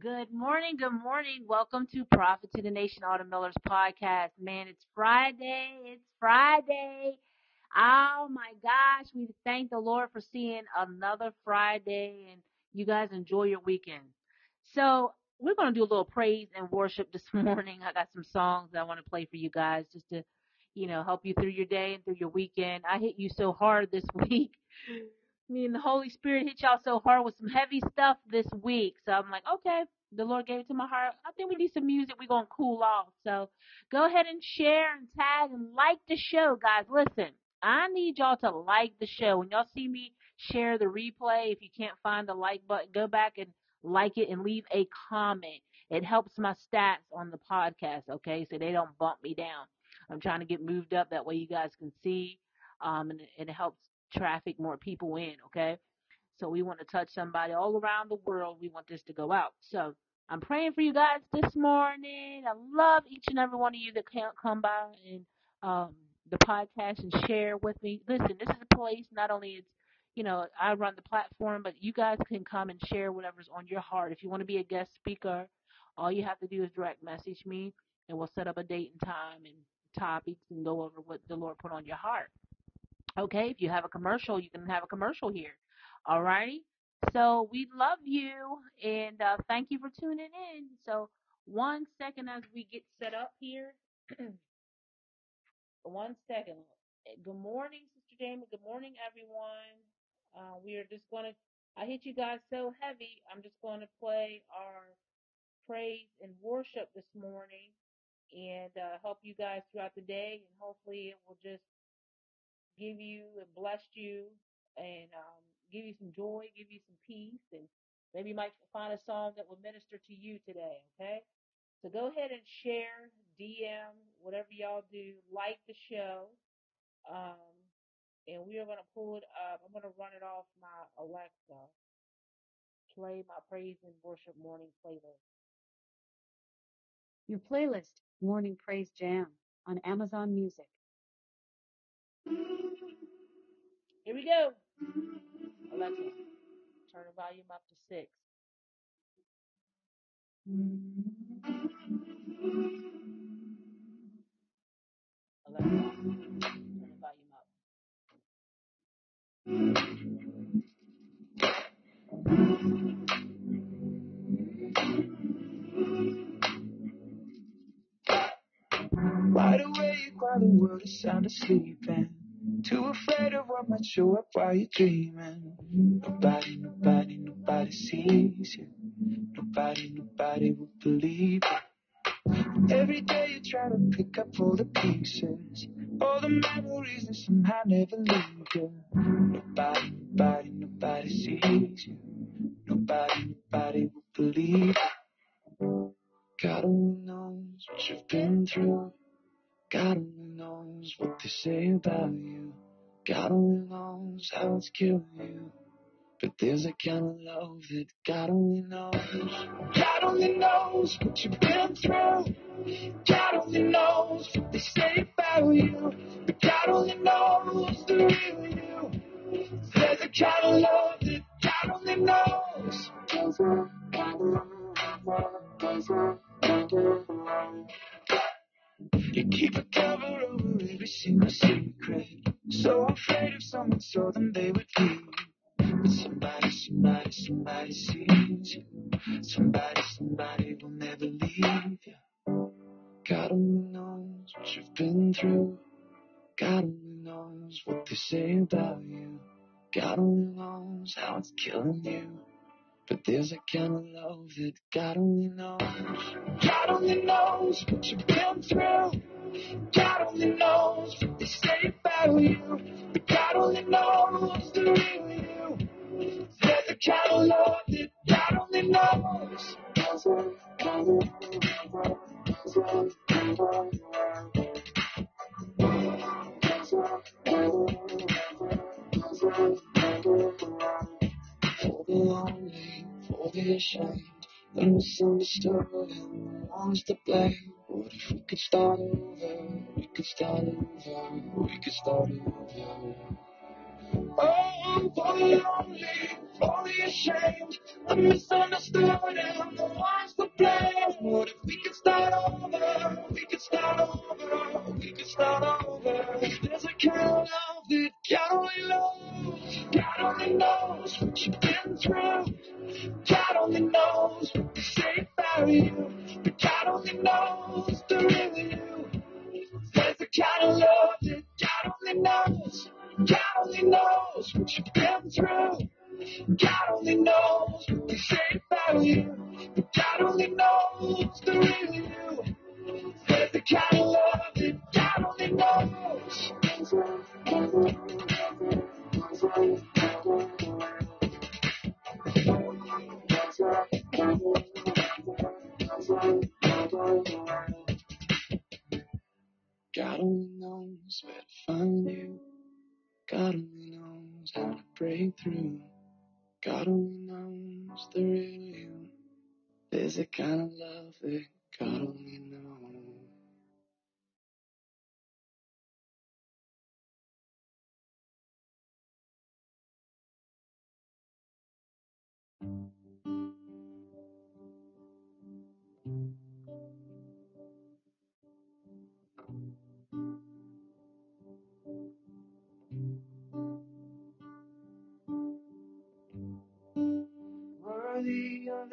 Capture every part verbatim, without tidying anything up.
Good morning, good morning. Welcome to Prophet to the Nation, Autumn Miller's podcast. Man, it's Friday. It's Friday. Oh my gosh, we thank the Lord for seeing another Friday, and you guys enjoy your weekend. So we're going to do a little praise and worship this morning. I got some songs that I want to play for you guys just to, you know, help you through your day and through your weekend. I hit you so hard this week. Me and the Holy Spirit hit y'all so hard with some heavy stuff this week. So I'm like, okay, the Lord gave it to my heart. I think we need some music. We're going to cool off. So go ahead and share and tag and like the show, guys. Listen, I need y'all to like the show. When y'all see me share the replay, if you can't find the like button, go back and like it and leave a comment. It helps my stats on the podcast, okay, so they don't bump me down. I'm trying to get moved up. That way you guys can see, um, and, and it helps traffic more people in, okay? So we want to touch somebody all around the world. We want this to go out. So I'm praying for you guys this morning. I love each and every one of you that can't come by and um, the podcast and share with me. Listen, this is a place, not only it's, you know, I run the platform, but you guys can come and share whatever's on your heart. If you want to be a guest speaker, all you have to do is direct message me, and we'll set up a date and time and topics and go over what the Lord put on your heart. Okay, if you have a commercial, you can have a commercial here. All righty. So we love you, and uh, thank you for tuning in. So one second as we get set up here. One second. Good morning, Sister Jamie. Good morning, everyone. Uh, we are just going to, I hit you guys so heavy, I'm just going to play our praise and worship this morning and uh, help you guys throughout the day, and hopefully it will just give you and bless you, and um, give you some joy, give you some peace, and maybe you might find a song that will minister to you today, okay? So go ahead and share, D M, whatever y'all do, like the show, um, and we are going to pull it up. I'm going to run it off my Alexa, play my praise and worship morning playlist. Your playlist, Morning Praise Jam, on Amazon Music. Here we go. Alexa, turn the volume up to six. Alexa, turn the volume up. Wide awake while the world is sound asleep, and too afraid of what might show up while you're dreaming. Nobody, nobody, nobody sees you. Nobody, nobody will believe you. Every day you try to pick up all the pieces, all the memories that somehow never leave you. Nobody, nobody, nobody sees you. Nobody, nobody will believe you. God only knows what you've been through. God only knows what they say about you. God only knows how it's killing you. But there's a kind of love that God only knows. God only knows what you've been through. God only knows what they say about you. But God only knows the real you. There's a kind of love that God only knows. There's a kind of love that God only knows. You keep a cover over every single secret, so afraid if someone saw them they would leave. But somebody, somebody, somebody sees you. Somebody, somebody will never leave you. God only knows what you've been through. God only knows what they say about you. God only knows how it's killing you. But there's a kind of love that God only knows. God only knows what you've been through. God only knows what they say about you. But God only knows the real you. There's a kind of love that God only knows. For the lonely, for the ashamed, the misunderstood, and the ones to blame. What if we could start over? We could start over. We could start over. Oh, for the lonely, for the ashamed, the misunderstood, and the ones knows will be shaped by you. The God only knows the real you. There's the kind of love that God only knows. God only knows what you've been through. God only knows will be shaped by you. The God only knows the real you. There's the kind of love that God only knows. God only knows where to find you. God only knows how to break through. God only knows the real you. There's a kind of love that God only knows. Worthy of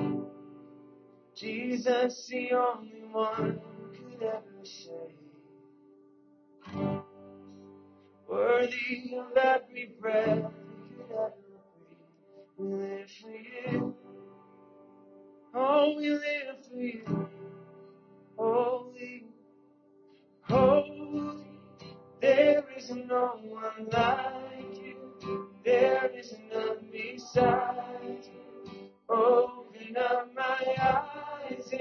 name. Jesus, the only one who could ever save. Worthy of every breath we could ever breathe. We live for you. Oh, we live for you. Holy, holy, there is no one like you. There is none beside you. Open up my eyes in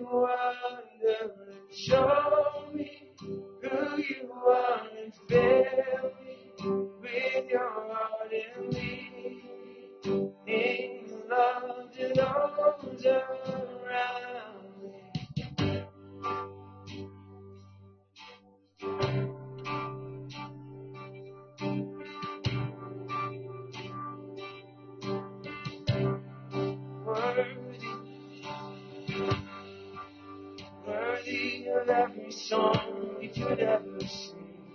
wonder and show me who you are and fill me with your heart and lead me in the love that holds around me. Worthy of every song we could ever sing,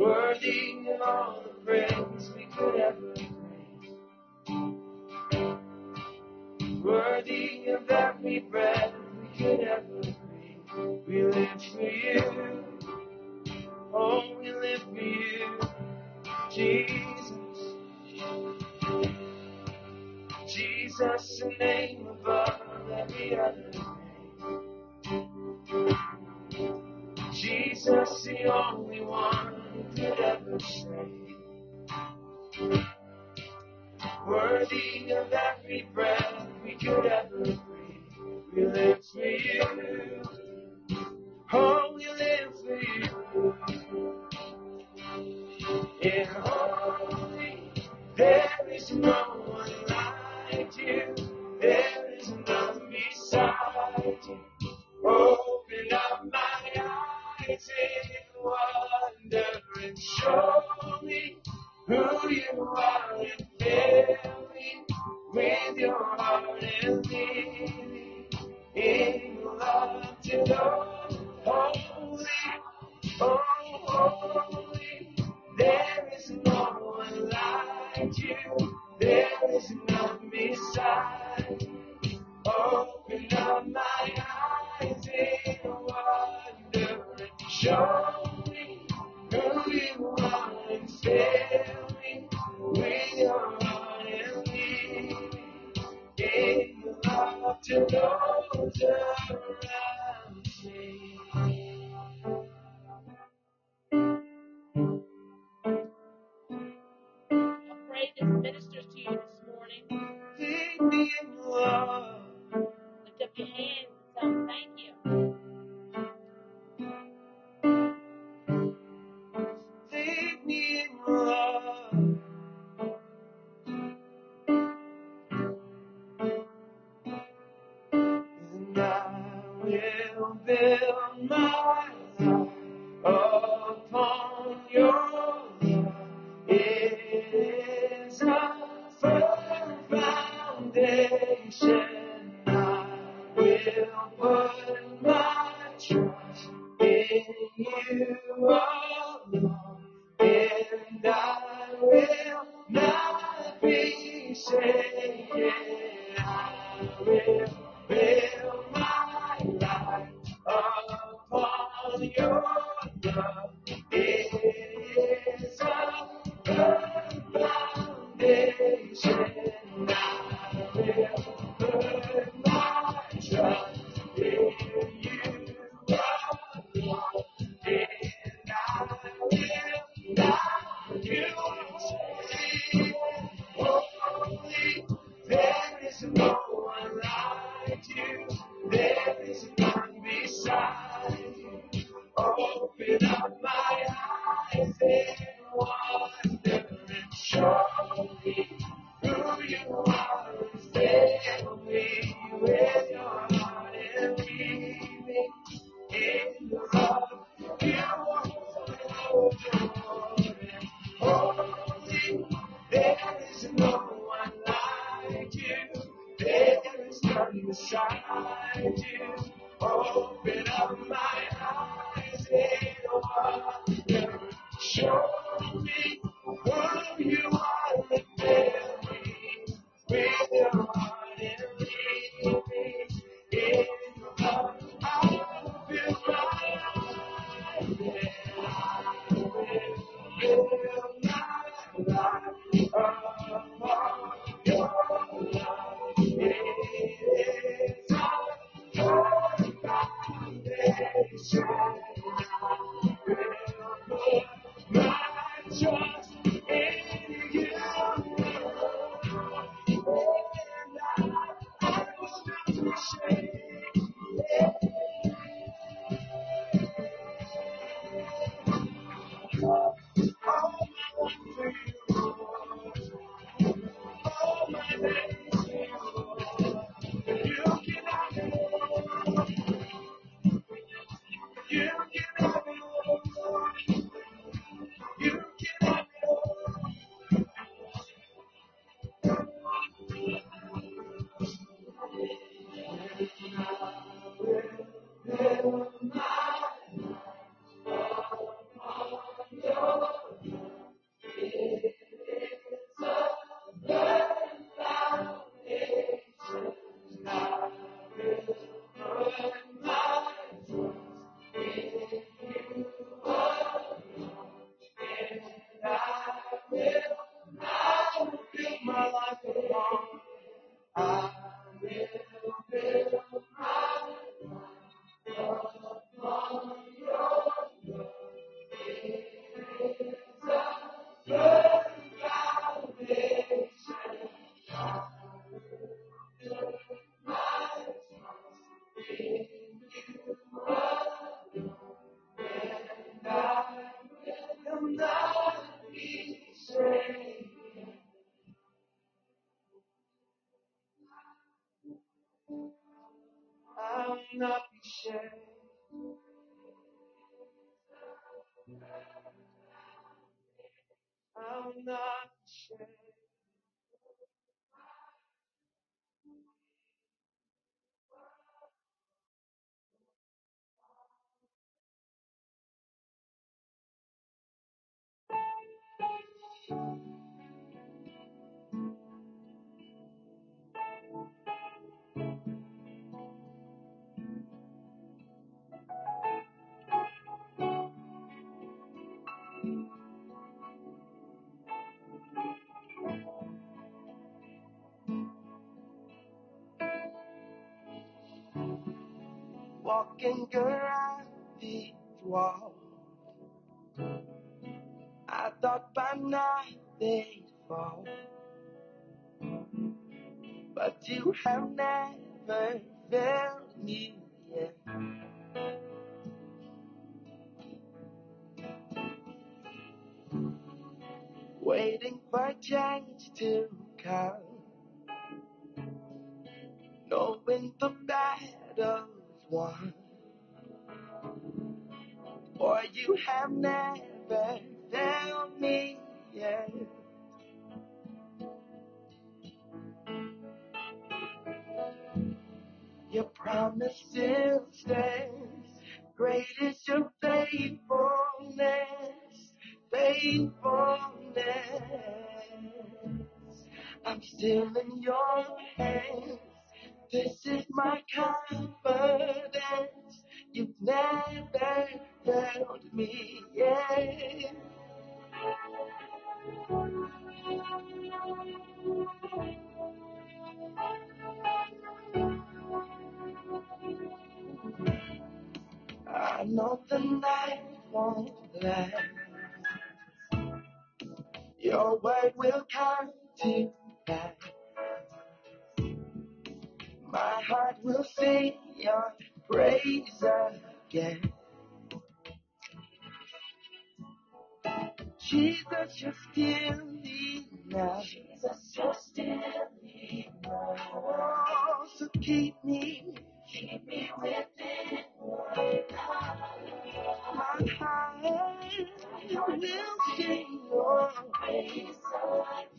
worthy of all the praise we could ever bring, worthy of every breath we could ever bring. We live for you. Oh, we live for you, Jesus. Jesus, the name above every other name. Jesus, the only one who could ever save. Worthy of every breath we could ever breathe. We live for you. Oh, we live for you. In holy, there is no one like you. There is none beside you. Open up my eyes in wonder and show me who you are and fill me with your heart and lead me in love to know. Holy, oh, holy, there is no one like you. There is none beside you. Open up my eyes in wonder and show me who you are and fill me with your heart and lead me in your love to those around me. Ministers to you this morning. Lead me in love. Lift up your hands and tell thank you. Lead me in love. build my life upon your love. It is a firm foundation. I will put my trust in you alone, and I will not be shaken. I will build my life upon your love. It is a firm foundation. I will put my trust in you alone, and I will not be shaken. Holy, there is no one like you. There is none beside you. Open up my eyes and wonder and show me who you are, and fill me with your heart and lead me in the love you are, Lord. Holy, there is no one like you. There is none beside you. Open up my eyes and wonder. Show me who you are, and fill me with your heart and lead me in love. I'll build my life, and I will build my life upon your love. It is a firm foundation. I will put my trust in you, and I, I will not be shaken. All my life for you, Lord. All my life for you, Lord. You can have it all. You can have it all. You can have it all. And I will build my life upon your love. It is a firm foundation. I will put my trust in you alone, and I will not build my life alone. I will build my life upon your love. It is a firm foundation. I will build my trust in you alone, and I will not be shaken. I will not be shaken. I will not be shaken. Walking around the wall, I thought by now they'd fall, but you have never failed me yet. Waiting for change to come, knowing the battle's won. For you have never failed me yet. Your promises stand. Great is your faithfulness, faithfulness. I'm still in your hands. This is my confidence. You've never failed me yet. I know the night won't last. Your word will come to pass. My heart will sing your praise again. Jesus, you're still enough. Jesus, you're still enough. Oh, so keep me, keep me within your love. My heart will sing your praise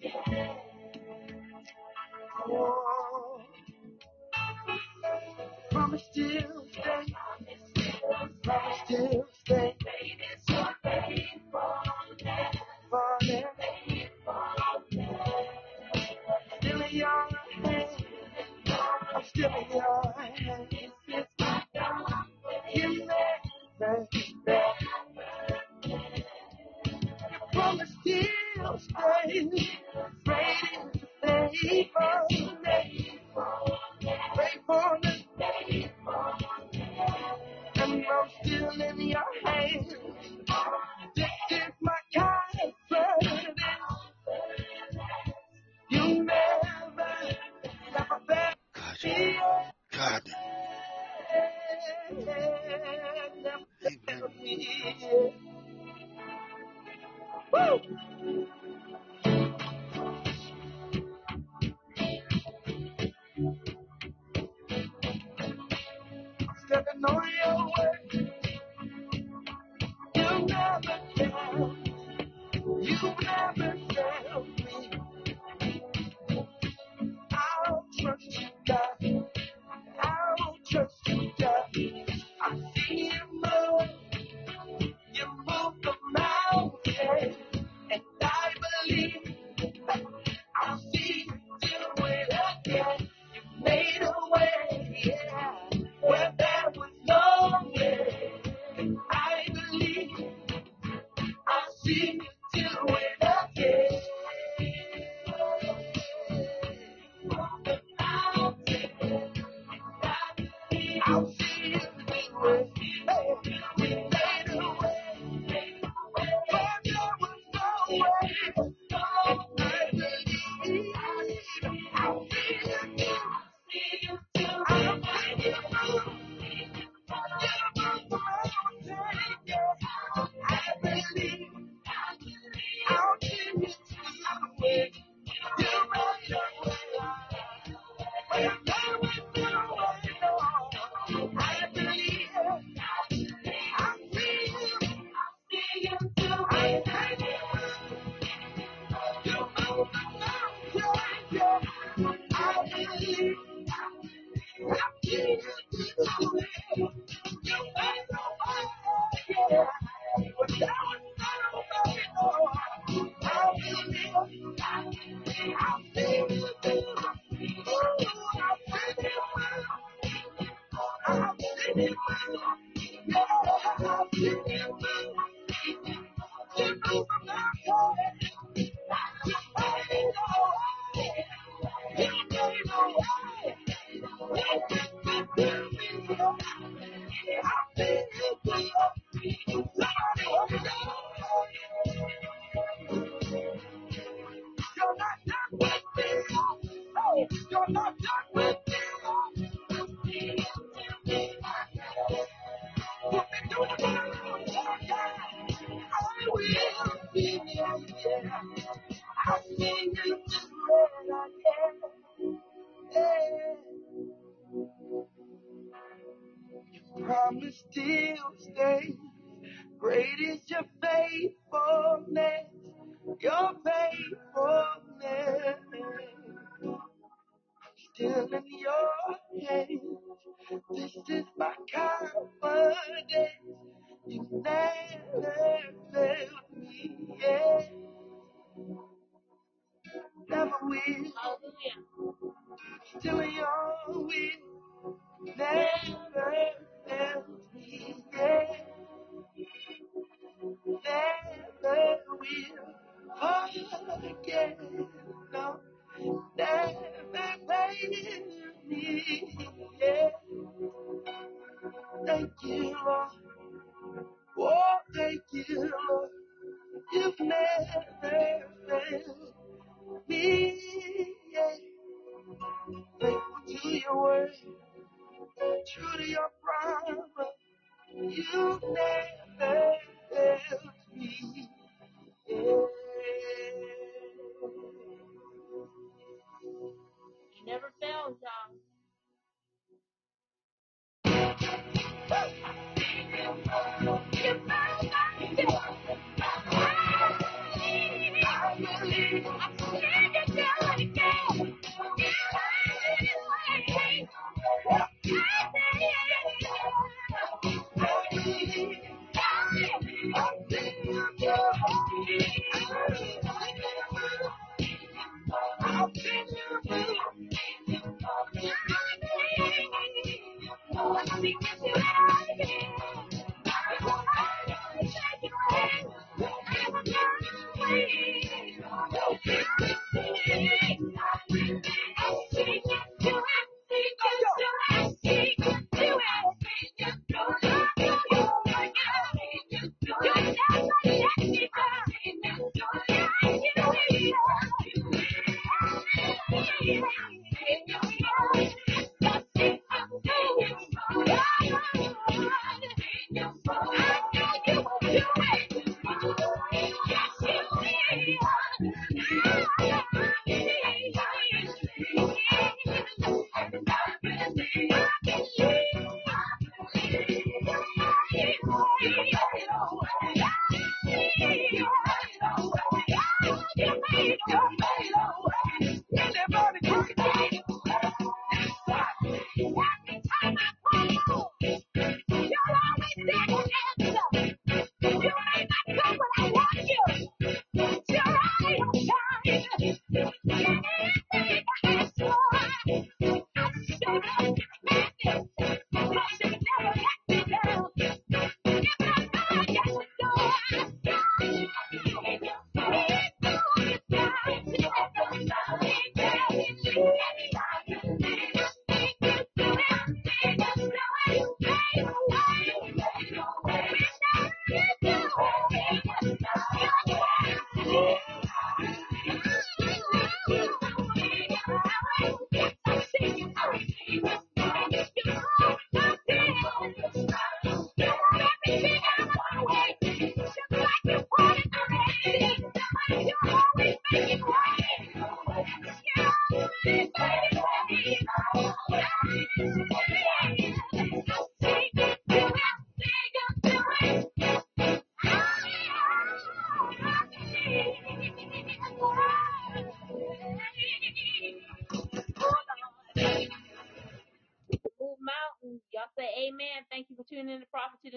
again. Oh, promise still stay. Promise still stay. Great is your faithfulness. Faithfulness. Still in your hands. I'm still in your hands. This is my God. You never fail. Your promise still stay. Great is your faithfulness. Faithfulness, and I'm still in your hands. This is my confidence. You never, never fail. God, never fail. Woo! Standing on your word, you never fail, you never fail me. I'll trust you, God. I'll trust you, God. I see you move, you move the mountain, and I believe I'll see you do it again. You made a way, yeah. Where there was no way, I believe I'll see you do it again. On the mountain, I'll see you do it. We made a way. Where there was no way, I believe I'll see you do it. Great is your faithfulness, your faithfulness. Still in your hands, this is my confidence. You never failed me yet. Never will. Still in your will, never failed me yet. Never will forget. No, never failed me yet. Thank you, Lord. Oh, thank you, Lord. You've never failed me yet. Faithful to your word, true to your promise. You've never failed me yet. You never failed, y'all.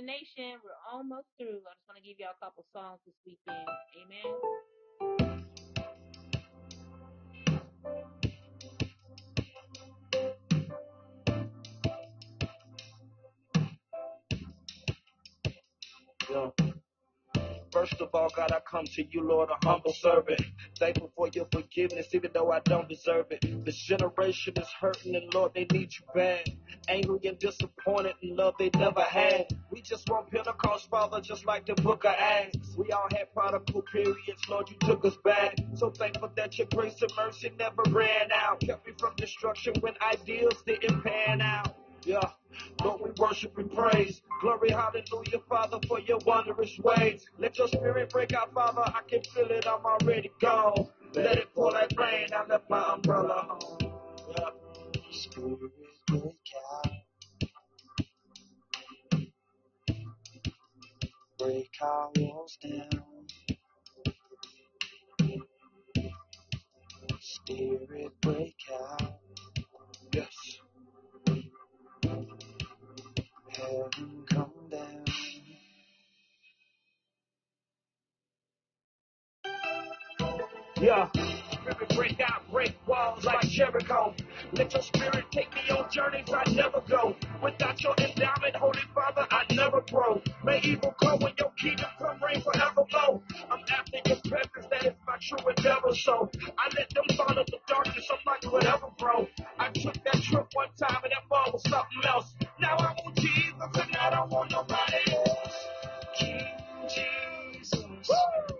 Nation, we're almost through. I just want to give y'all a couple songs this weekend. Amen. Yeah. First of all, God, I come to you, Lord, a humble servant. Thankful for your forgiveness, even though I don't deserve it. This generation is hurting, and Lord, they need you bad. Angry and disappointed in love they never had. We just want Pentecost, Father, just like the Book of Acts. We all had prodigal periods, Lord, you took us back. So thankful that your grace and mercy never ran out. Kept me from destruction when ideals didn't pan out. Yeah, Lord, we worship and praise. Glory, hallelujah, Father, for your wondrous ways. Let your spirit break out, Father, I can feel it, I'm already gone. Let it pour like rain, I left my umbrella on. Yeah. Spirit, break out. Break out. goes down. Spirit break out. Yes. Heaven come down. Yeah. Spirit break out, break walls like Jericho. Let your spirit take me on journeys I never go. Without your endowment, Holy Father, I never grow. May evil go when your kingdom come reign forevermore. I'm after your presence, that is my true endeavor. So I let them follow the darkness, I'm like whatever, bro. I took that trip one time and that ball was something else. Now I want Jesus and I don't want nobody else. King Jesus, woo!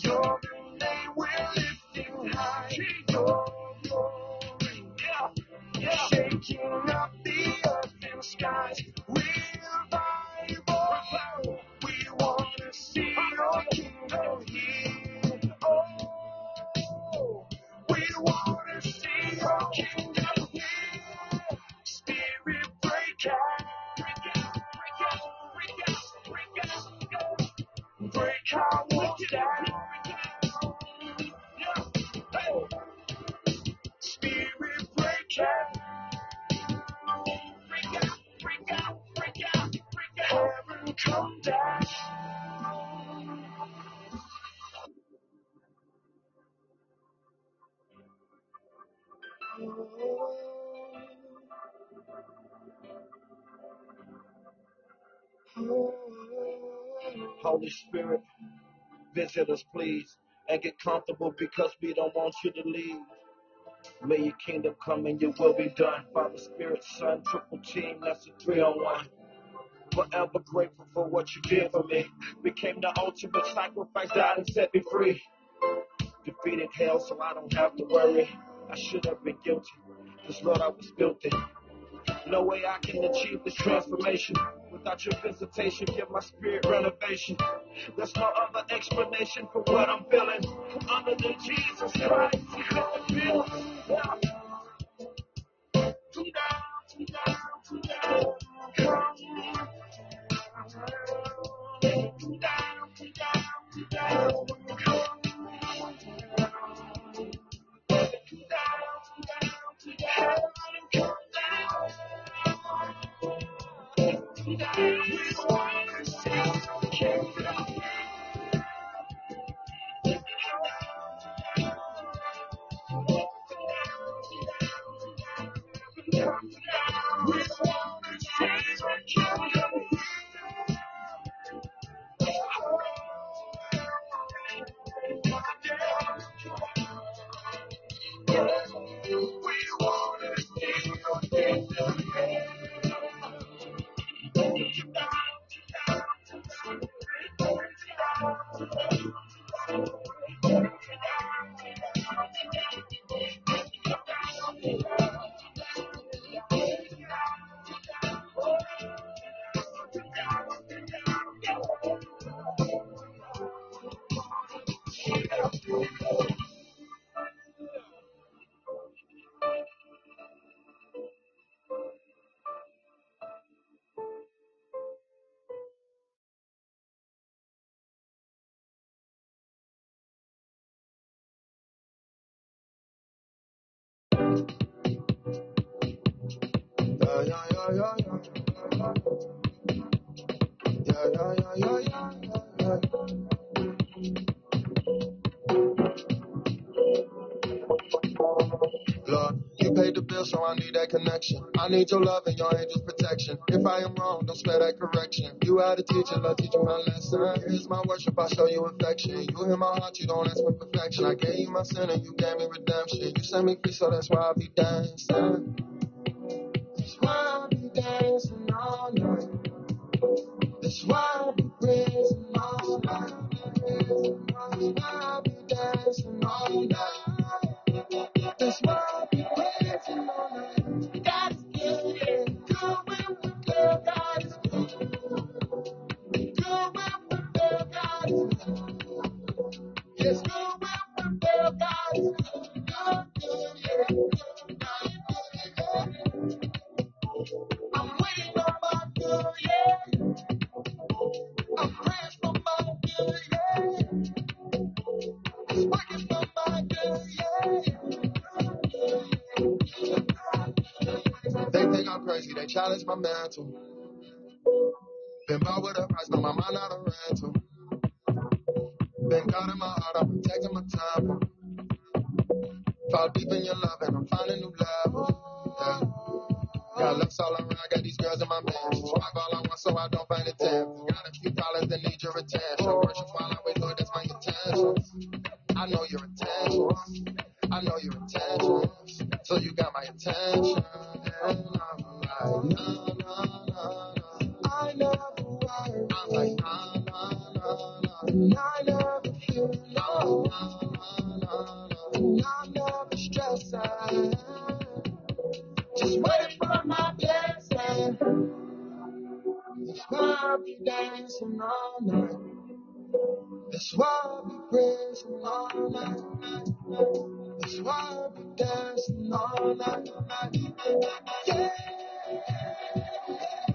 Your name will lift you high. Your glory, yeah, yeah. Shaking up the earth and skies. Revival, we want to see your kingdom here. Oh, we want to see your kingdom here. Spirit break out, break out, break out, break out, break out, break out, break out. Come down. Holy Spirit, visit us, please, and get comfortable because we don't want you to leave. May your kingdom come and your will be done. Father, Spirit, Son, triple team, that's a three on one. Forever grateful for what you did for me. Became the ultimate sacrifice, died and set me free. Defeated hell, so I don't have to worry. I should have been guilty, because Lord, I was guilty. No way I can achieve this transformation without your visitation. Give my spirit renovation. There's no other explanation for what I'm feeling other than Jesus Christ. You got the feeling. Yeah. Come down, come down, come down. Come down. Come down, come down, come down, come down, come down, come down, come down. So I need that connection. I need your love and your angel's protection. If I am wrong, don't spare that correction. You are the teacher, I'll teach you my lesson. Here's my worship, I show you affection. You hear my heart, you don't ask for perfection. I gave you my sin and you gave me redemption. You set me free, so that's why I be dancing. That's why I be dancing all night. That's why I be praising all night. That's why I be dancing all night. That's why I be God is good, good with the girl, God is good. Good with the girl, God is good. Yes, good with the girl, God is good. God is good, yeah. I'm waiting on my good, yeah. I'm praying for my good, challenge my mantle. Been bought with a price, now my mind not a rental. Been God in my heart, I'm protecting my temple. Fall deep in your love and I'm finding new levels. Yeah. Got love all around, got these girls in my pants. Five all I want so I don't find attention. Got a few dollars that need your attention. Worship while I wait, Lord, that's my intention. I know your intention. I know your intention. So you got my attention. And I'm like, nah, nah, nah, nah. I never worry. I'm like, nah, nah, nah, nah. And I never feel low. Nah, nah, nah, nah. And I'm never stressed out. Just waiting for my blessing. I'll be dancing all night. That's why I be praising all night. That's why I be dancing all night. Yeah.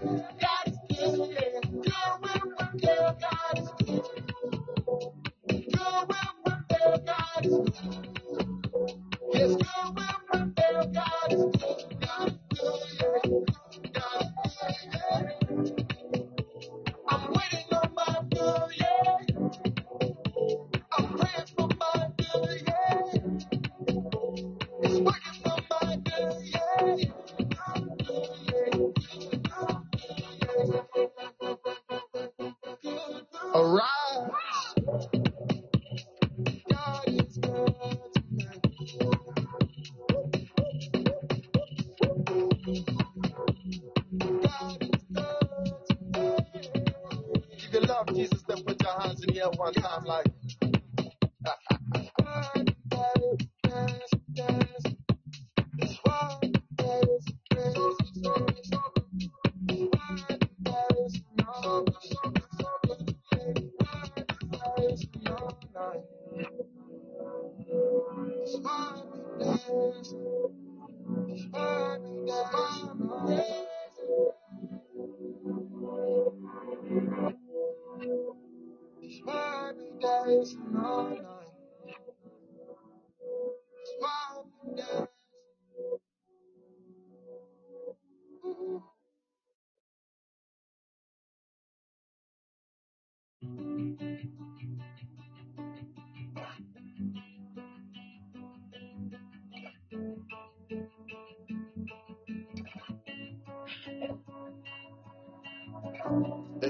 God is good. Girl, when we feel God is good. Girl, when we feel God is good. Yes, girl, when we feel God is good. God is good. God is good. I'm waiting on my good, yeah. I'm praying for my good, yeah. It's working for my good, yeah. Good, yeah. Good, yeah. All right. God is good tonight. God is good tonight. You can love Jesus, then put your hands in the air one time like.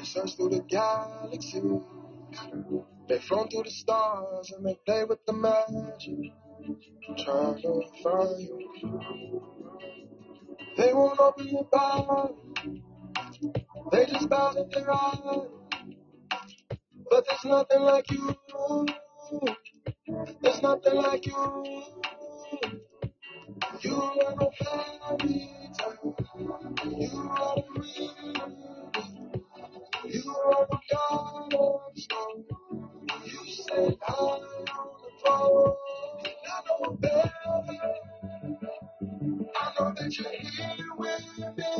Search through the galaxy. They flown through the stars and they play with the magic. I'm trying to find you. They won't open your body. They just bow in their eyes. But there's nothing like you. There's nothing like you. You are no fairy tale. You are a real. You are the God of song. You said I on the phone. I know better. I know that you're here with me.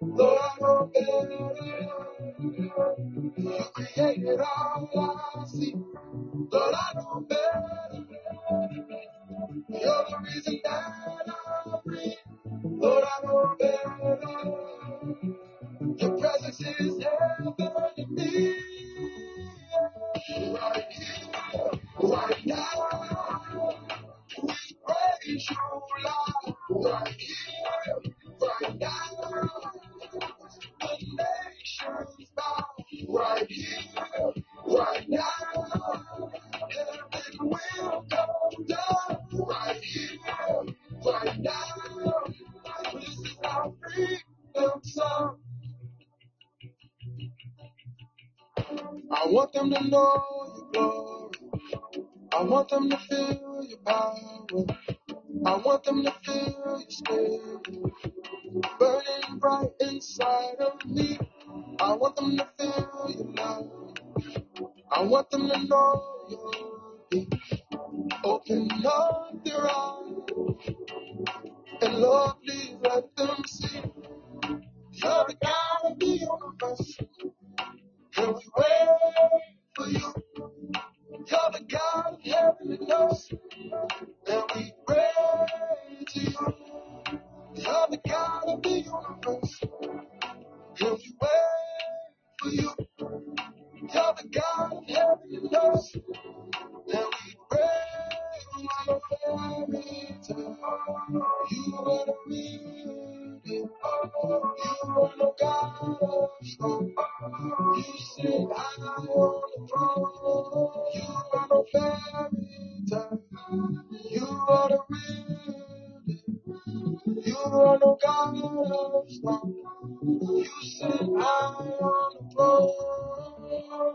Lord, I know better. You created all I see. Lord, I know better. You're the reason that I breathe. Lord, I know better. Your presence is heaven to me. Right here, right now, we praise you, Lord. Right here, right now, the nations bow. Right here, right now, heaven will come down. Right here, right now, this is our freedom song. I want them to know your glory. I want them to feel your power. I want them to feel your spirit burning bright inside of me. I want them to feel your love. I want them to know your peace. Open up their eyes and Lord, please let them see. You're the God of the universe. And we wait for you. You're the God of heaven and earth. And we pray to you. You're the God of the universe. You are the real deal. You are the God strong. You said I want the throne. You are the fairy tale. You are the real deal. You are the God strong. You said I want the throne.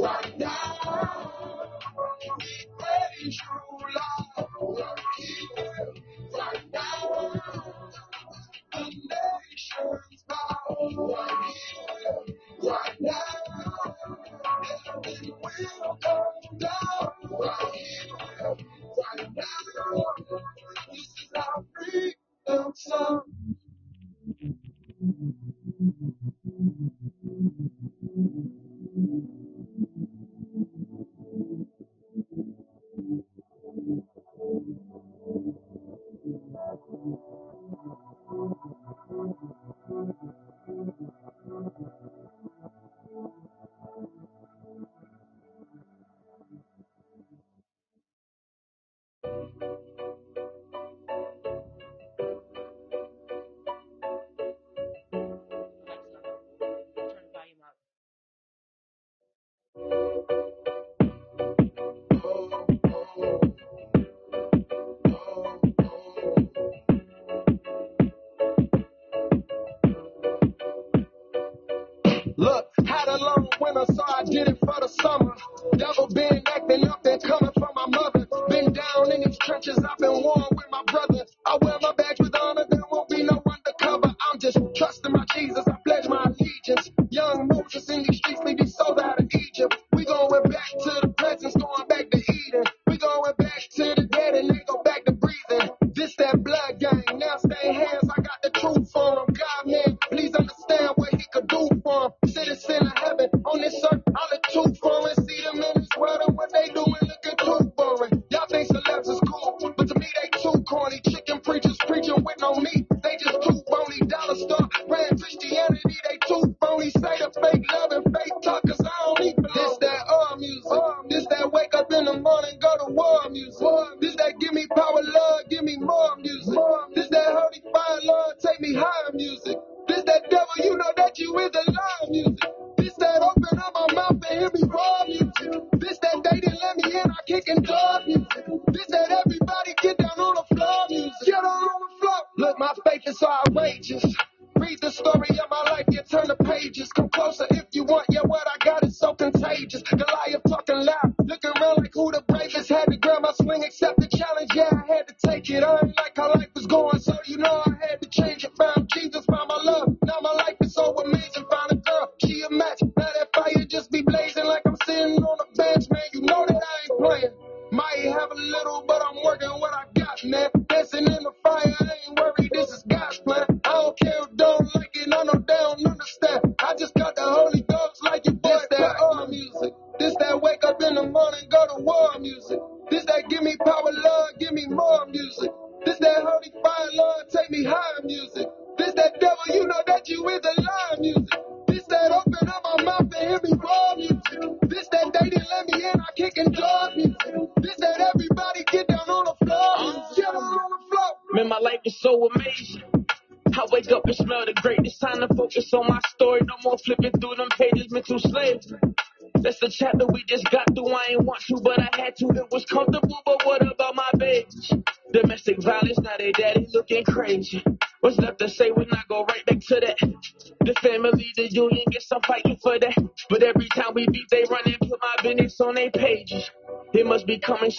right now, we praise you, Lord. Right here, right now, the nation's bound. Right here, right now, everything will come down. Right here, right now, this is our freedom song.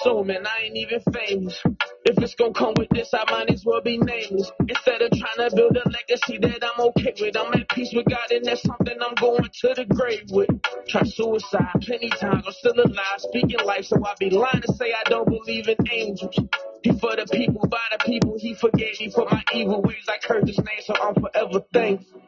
So, man, I ain't even famous. If it's gonna come with this, I might as well be nameless. Instead of trying to build a legacy that I'm okay with, I'm at peace with God, and that's something I'm going to the grave with. Try suicide plenty times, I'm still alive, speaking life, so I be lying to say I don't believe in angels. He for the people, by the people, he forgave me for my evil ways. I curse his name, so I'm forever thankful.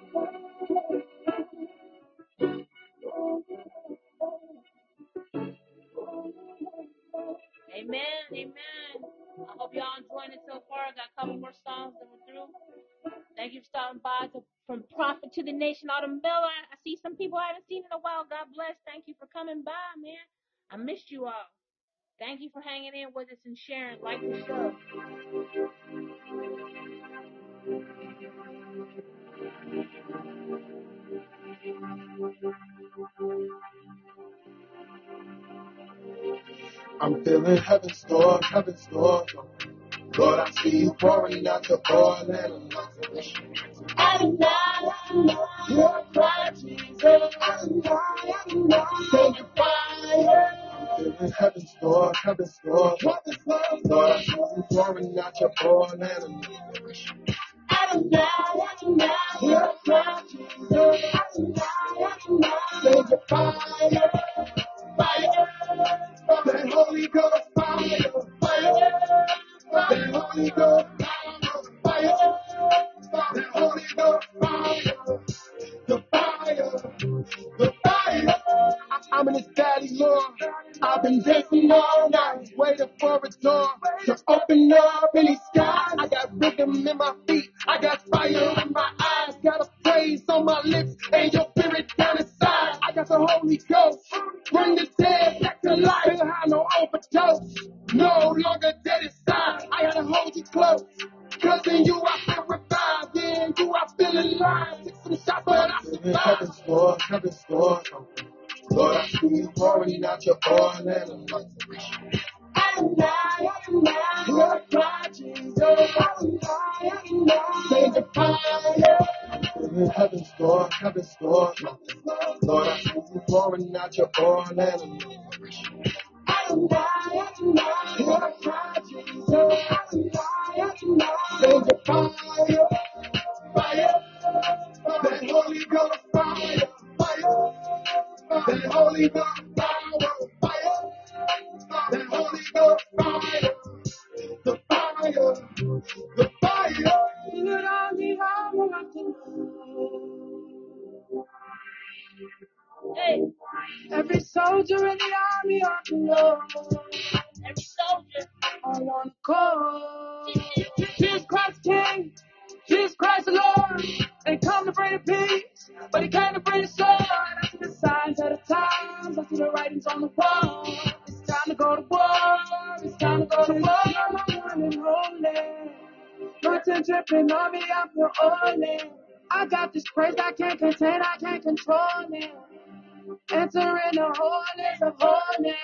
Amen, amen. I hope y'all enjoying it so far. I got a couple more songs that we're through. Thank you for stopping by to, from Prophet to the Nation, Autumn Miller. I see some people I haven't seen in a while. God bless. Thank you for coming by, man. I missed you all. Thank you for hanging in with us and sharing. Like the show. I'm feeling heaven's door, heaven's door. Lord, I see you pouring out the oil and Adonai, Adonai, your cry, Jesus. Adonai, Adonai, send your fire. I'm feeling heaven's door, heaven's door. Lord, I see you pouring out your oil and Adonai, Adonai, your cry, Jesus. Adonai, Adonai, send your fire. Fire, that Holy Ghost fire, fire. The Holy Ghost, fire, the Holy Ghost, fire, the fire, the fire. I'm in this valley, Lord. I've been dancing all night, waiting for a door to open up in the sky. I got rhythm in my feet, I got fire in my eyes, got a praise on my lips, and your spirit down inside. I got the Holy Ghost, bring the dead back to life. Been high, no overdose, no longer dead inside. I gotta hold you close, cause in you I feel revived, in you I feel alive. Take some shots, but I survive. Heaven's door, heaven's door. Lord, I see you pouring out your oil and anointing. Adonai, Adonai, your cry, Jesus. Adonai, Adonai, send your fire. Heaven's door, heaven's door. Lord, I see you pouring out your oil and anointing. Adonai, Adonai, your cry, Jesus. Adonai, Adonai, send your fire. Fire, that Holy Ghost fire, fire. The Holy Ghost fire, fire, the Holy Ghost fire, the fire, the fire. Hey, every soldier in the army ought to know. Every soldier on one call. Jesus Christ King, Jesus Christ the Lord. They come to bring the peace, but he came to bring the sword. The signs of the times, I see the writings on the wall. It's time to go to war. It's time to go to war. I'm running, rolling. Nothing dripping on me, I'm the only. I got this praise I can't contain, I can't control it. Entering the holiness of holiness.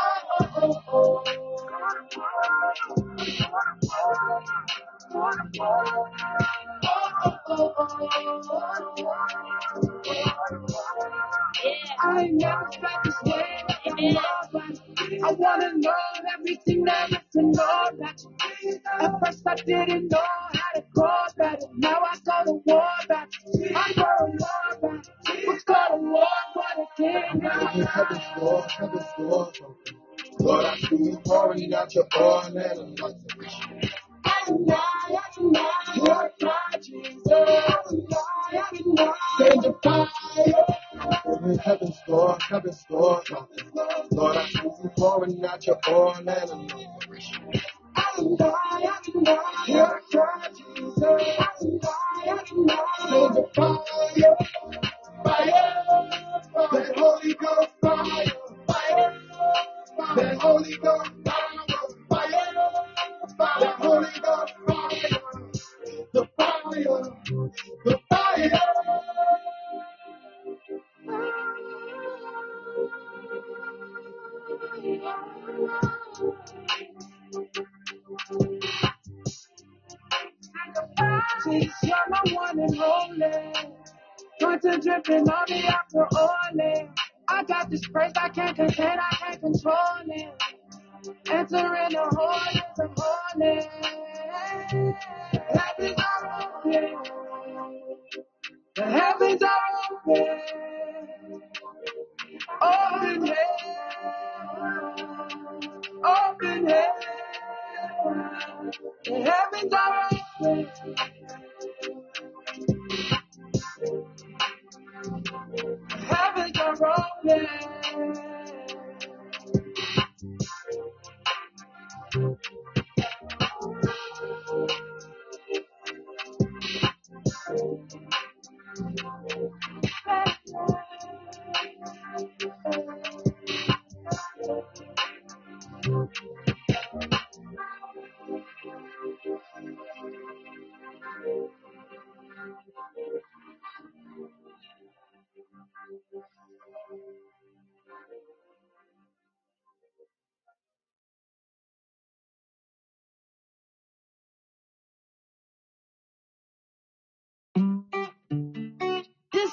Oh, oh, oh, oh. Go to war. Go to war. Oh, oh, oh. Yeah. I ain't never felt this way. Yeah. I wanna know everything that I can know. That at first I didn't know how to go back. Now I go to war back. I go to war back. It's called a war for the king. Heaven's door, heaven's door. Lord, I see you pouring out your oil and anointing. Adonai, Adonai, your cry, Jesus. Adonai, Adonai, send your fire. Heaven's door, heaven's door. Lord, I see you pouring out your oil and anointing. Adonai, Adonai, your cry, Jesus. Adonai, Adonai, send your fire. Fire, the Holy Ghost fire. Fire, the Holy Ghost fire. Fire, the Holy Ghost fire. The fire, the fire. Jesus, you're my one and only. Nothing dripping on me, I'm the only. I got this praise I can't contain, I can't control it. Entering the holiness of holiness. The heavens are open. The heavens are open. Open heaven. Open heaven. The heavens are open. The heavens are open.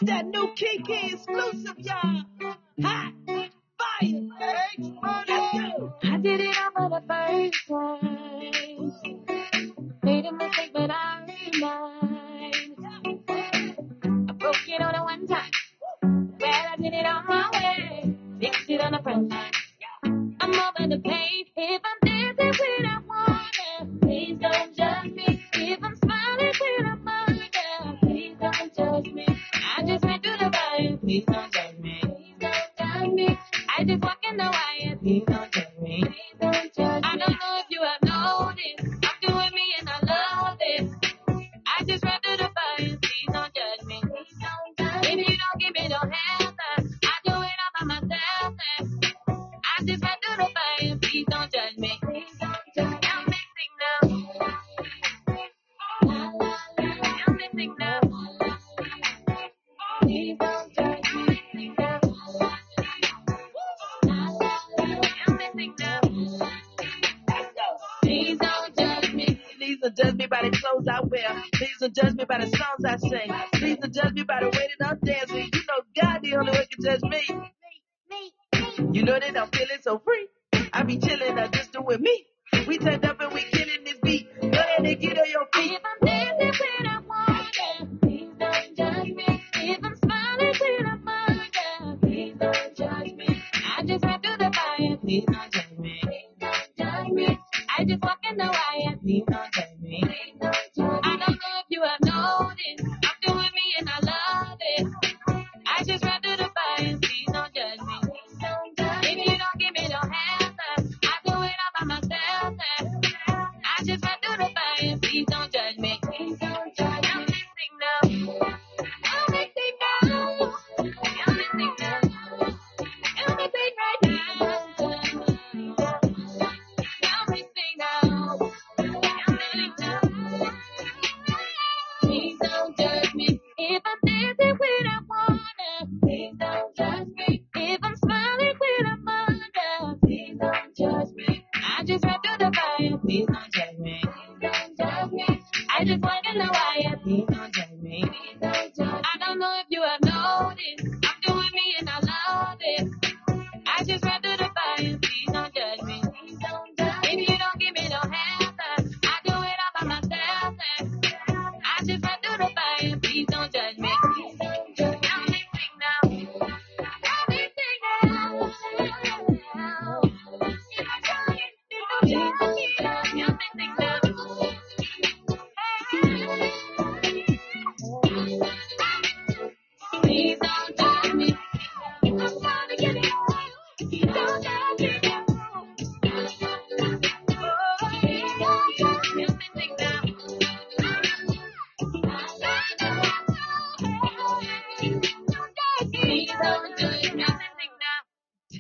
This that new Kiki exclusive, y'all. Hot. Fire. Let's go. I did it all for the first time. Made a mistake, but I made mine. I broke it on a one time. Glad I did it on my way. Fixed it on the front line. I'm over the pain. If I'm dancing when I wanna, please don't judge me. If I'm smiling when I'm under, please don't judge me. I just went through the fire. Please don't judge me. Please don't judge me. I just walk in the wire. Please don't judge me. Please don't judge me. I don't know if you have noticed. I'm doing me and I love this. I just ran through the fire. Please don't judge me. Please don't judge me. If you don't give me no help, I do it all by myself. I just ran through the fire. Please don't judge me. Please don't judge me. I'm missing now. I'm missing now. Please don't judge me. I'm missing now. Please don't judge me. Please don't judge me by the clothes I wear. Please don't judge me by the songs I sing. Please don't judge me by the way that I'm dancing. You know God the only way can judge me. You know that I'm feeling so free. I be chilling, I just do with me. We turned up and we killing this beat. Go ahead and get on your feet. If I'm dancing when I want, please don't judge me. If I'm smiling when I'm under, please don't judge me. I just ran through the fire, please don't judge me. Please don't judge me. I just walk in the wire, please don't judge me. Please don't judge me. I don't know if you have noticed. I'm doing me and I love it. I just ran through the fire, please don't judge me. Please don't judge me. Please don't judge me. I'm missing now. I'm missing now. I'm missing now. I'm missing right now. I'm missing now. I'm missing now. Please don't judge me. If I'm dancing when I wanna, please don't judge me. If I'm smiling when I'm under, please don't judge me. I just ran through the fire. Please don't judge me. I just want to know why. Please don't judge me. Please don't judge me. I don't know if you have noticed. I'm doing me and I love it. I just ran through the fire. Please don't judge me. Please don't judge me. If you don't give me no help, I do it all by myself. I just ran through the fire. Please don't judge me. Please don't judge me. I'm missing now. I'm missing now. I'm missing now. Please don't judge me. I'm gonna get it. Please don't judge me. Please don't judge me. I'm missing now. Please don't judge me. I'm missing now.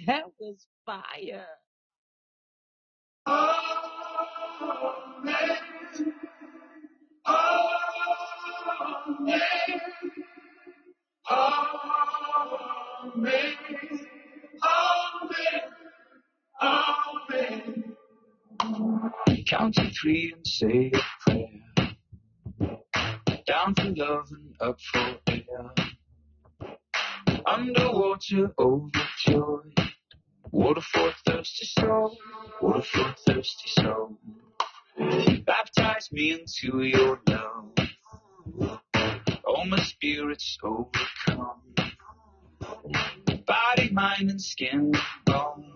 That was fire. Oh, man. Oh, man. Amen. Amen. Amen. Count to three and say a prayer. Down for love and up for air. Underwater, overjoyed. Water for thirsty soul. Water for thirsty soul. Baptize me into your love. Oh, my spirit's overcome. Body, mind, and skin and bone.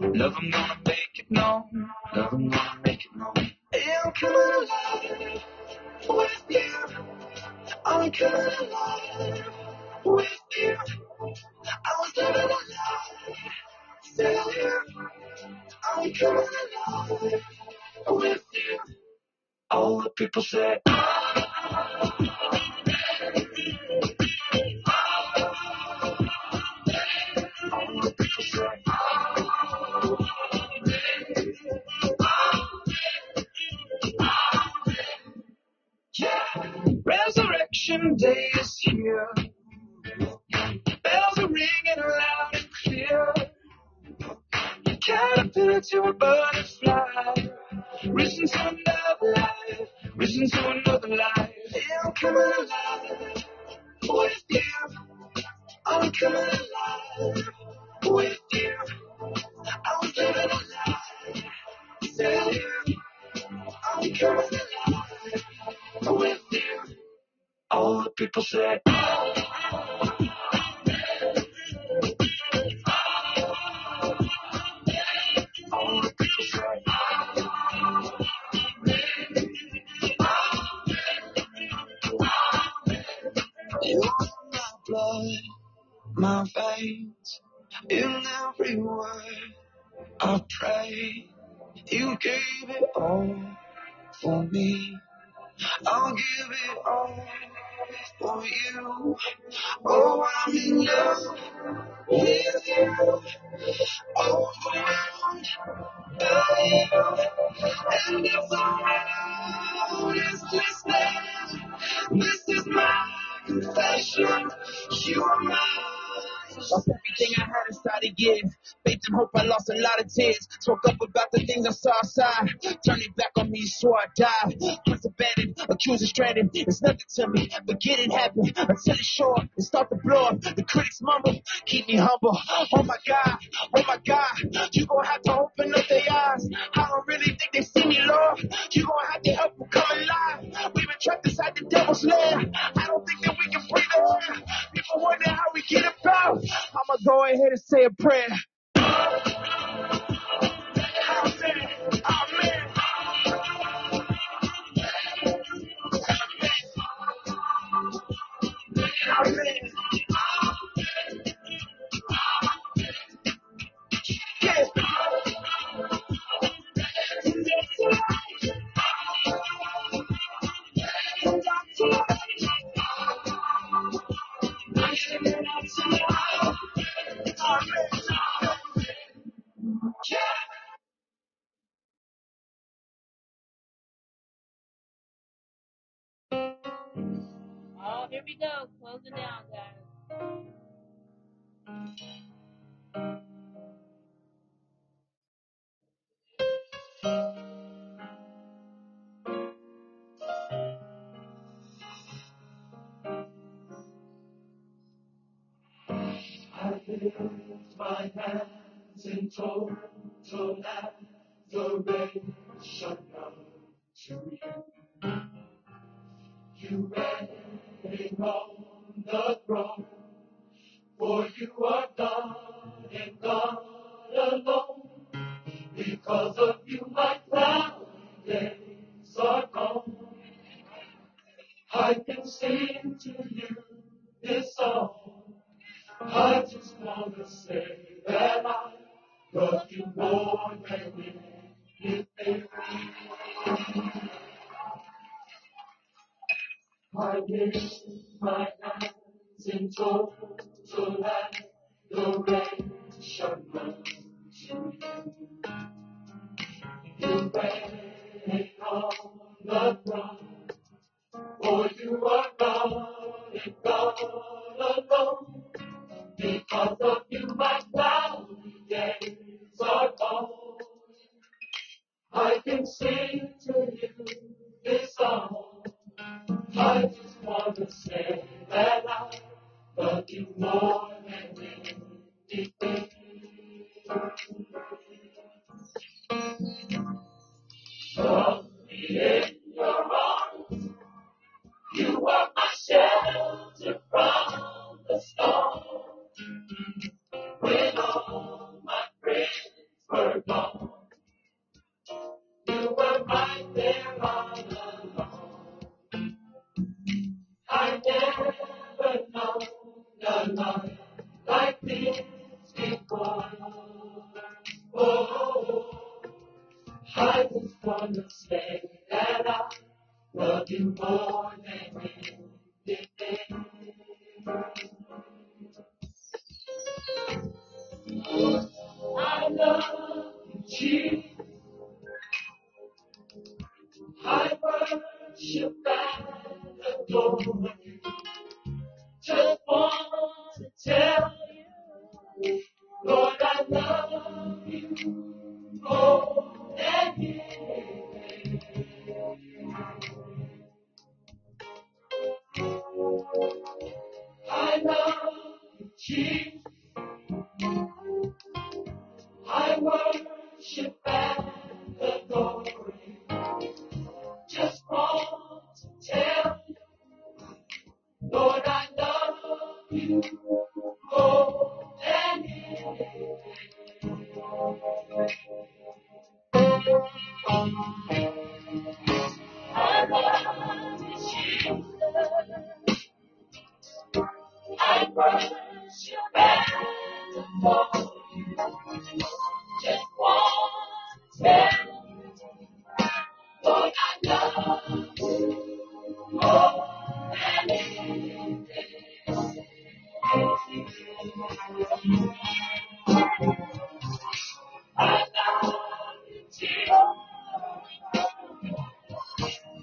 Love, I'm gonna make it known. Love, I'm gonna make it known. I'll come alive with you. I'll come alive with you. I'll come alive, still here. I'll come alive with you. All the people say, ah. Resurrection day is here. Bells are ringing loud and clear. Caterpillar to a butterfly. Risen to another life. Risen to another life. He'll come alive with you. living a lie with you. I'm living a lie. Tell you, I'm coming alive with you. All the people say. My veins, in every word I pray, you gave it all for me. I'll give it all for you. Oh, I'm in love with you. Overwhelmed by you. And if the world is listening, this is my confession. You are mine. Lost everything I had inside to give. Faith and hope, I lost a lot of tears. Spoke up about the things I saw outside. Turned it back on me, swore I'd die. Once abandoned, accused and stranded. It's nothing to me, forget it happened. Until it's short, and start to blow up. The critics mumble, keep me humble. Oh my God, oh my God. You gon' have to open up their eyes. I don't really think they see me, Lord. You gon' have to help them come alive. We've been trapped inside the devil's lair. I don't think that we can free the air. People wonder how we get about. I'ma go ahead and say a prayer. Amen. Amen. Amen. Yeah. And that's life. And that's life. And that's life. Oh, here we go. Close it down, guys. Lift my hands in total adoration to you. You reign on the throne, for you are God and God alone. Because of you, my cloudy days are gone. I can sing to you this song. I just want to say that I love you more than anything. I lift my hands in total adoration to you. You reign on the throne, for you are God and God alone. Because of you, my cloudy days are gone. I can sing to you this song. I just want to say that I love you more than anything. Love me in your arms. You are my shelter from the storm. When all my friends were gone, you were right there all along. I never known a love like this before. Oh, I just want to say that I love you more than anything. I love you, Jesus. I worship and adore you. Just want to tell you, Lord, I love you more than anything. I love you, Jesus. Jesus, I worship and adore you. Just want to tell you, Lord, I love you more than anything. I love you, Jesus. I worship and adore you. Just want to tell you, Lord, I love you more than anything. I love you, Jesus. I worship and adore you. Just want to tell you, Lord, I love you more than anything. I love you, Jesus.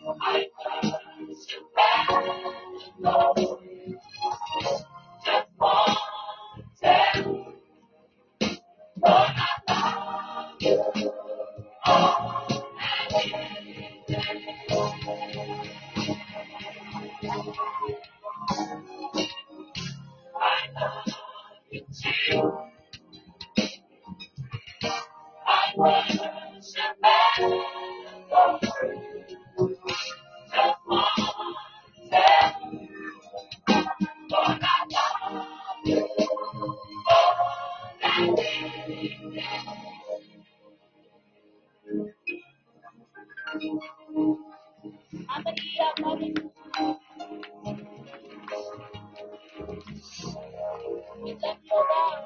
I worship and adore you. Just want to tell you, Lord, I love you more than anything. I'm a dear mommy. We love you around.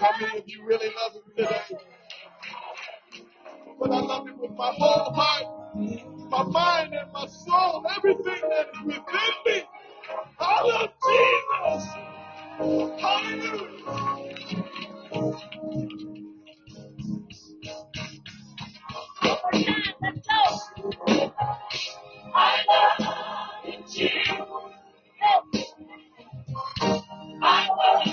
How many of you really love him today? But I love him with my whole heart, my mind, and my soul, everything that is within me. I love Jesus. Hallelujah. I love you, Jesus. I love you.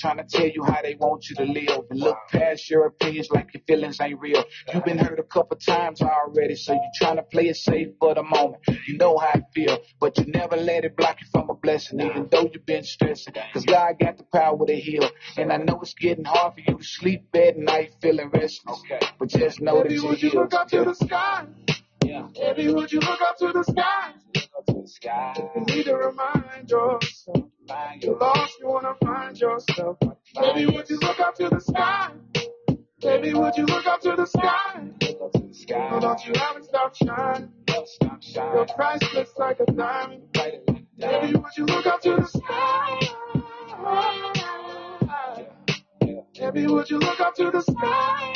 Trying to tell you how they want you to live, and look past your opinions like your feelings ain't real. You've been hurt a couple times already, so you're trying to play it safe for the moment. You know how it feel, but you never let it block you from a blessing, even though you've been stressing, because God got the power to heal. And I know it's getting hard for you to sleep at night feeling restless, but just know that you're healed. Look up to the sky. Yeah. Baby, would you look up to the sky? Look up to the sky. You need to remind yourself. you're lost, you wanna find yourself. Baby, would you look up to the sky? Baby, would you look up to the sky? No, don't you haven't stopped shining. Your Christ looks like a diamond. Baby, would you look up to the sky? Baby, would you look up to the sky?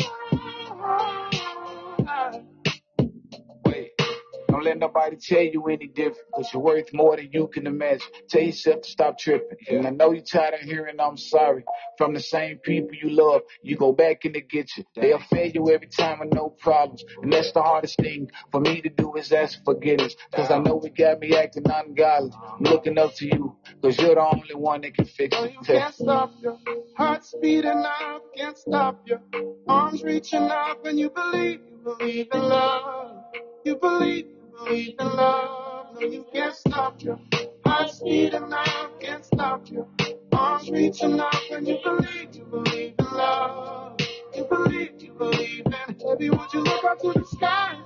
Don't let nobody tell you any different, because you're worth more than you can imagine. Tell yourself to stop tripping. And I know you're tired of hearing I'm sorry from the same people you love. You go back and they get you. They'll fail you every time with no problems. And that's the hardest thing for me to do is ask forgiveness, because I know it got me acting ungodly. I'm looking up to you, because you're the only one that can fix it. You can't stop your heart's beating out, can't stop your arms reaching out. When you believe, you believe in love. You believe. Believe in love, no, you can't stop you. Heart's beating out, can't stop you. Arms reaching out, when you believe, you believe in love. You believe, you believe in it. Baby, would you look up to the sky?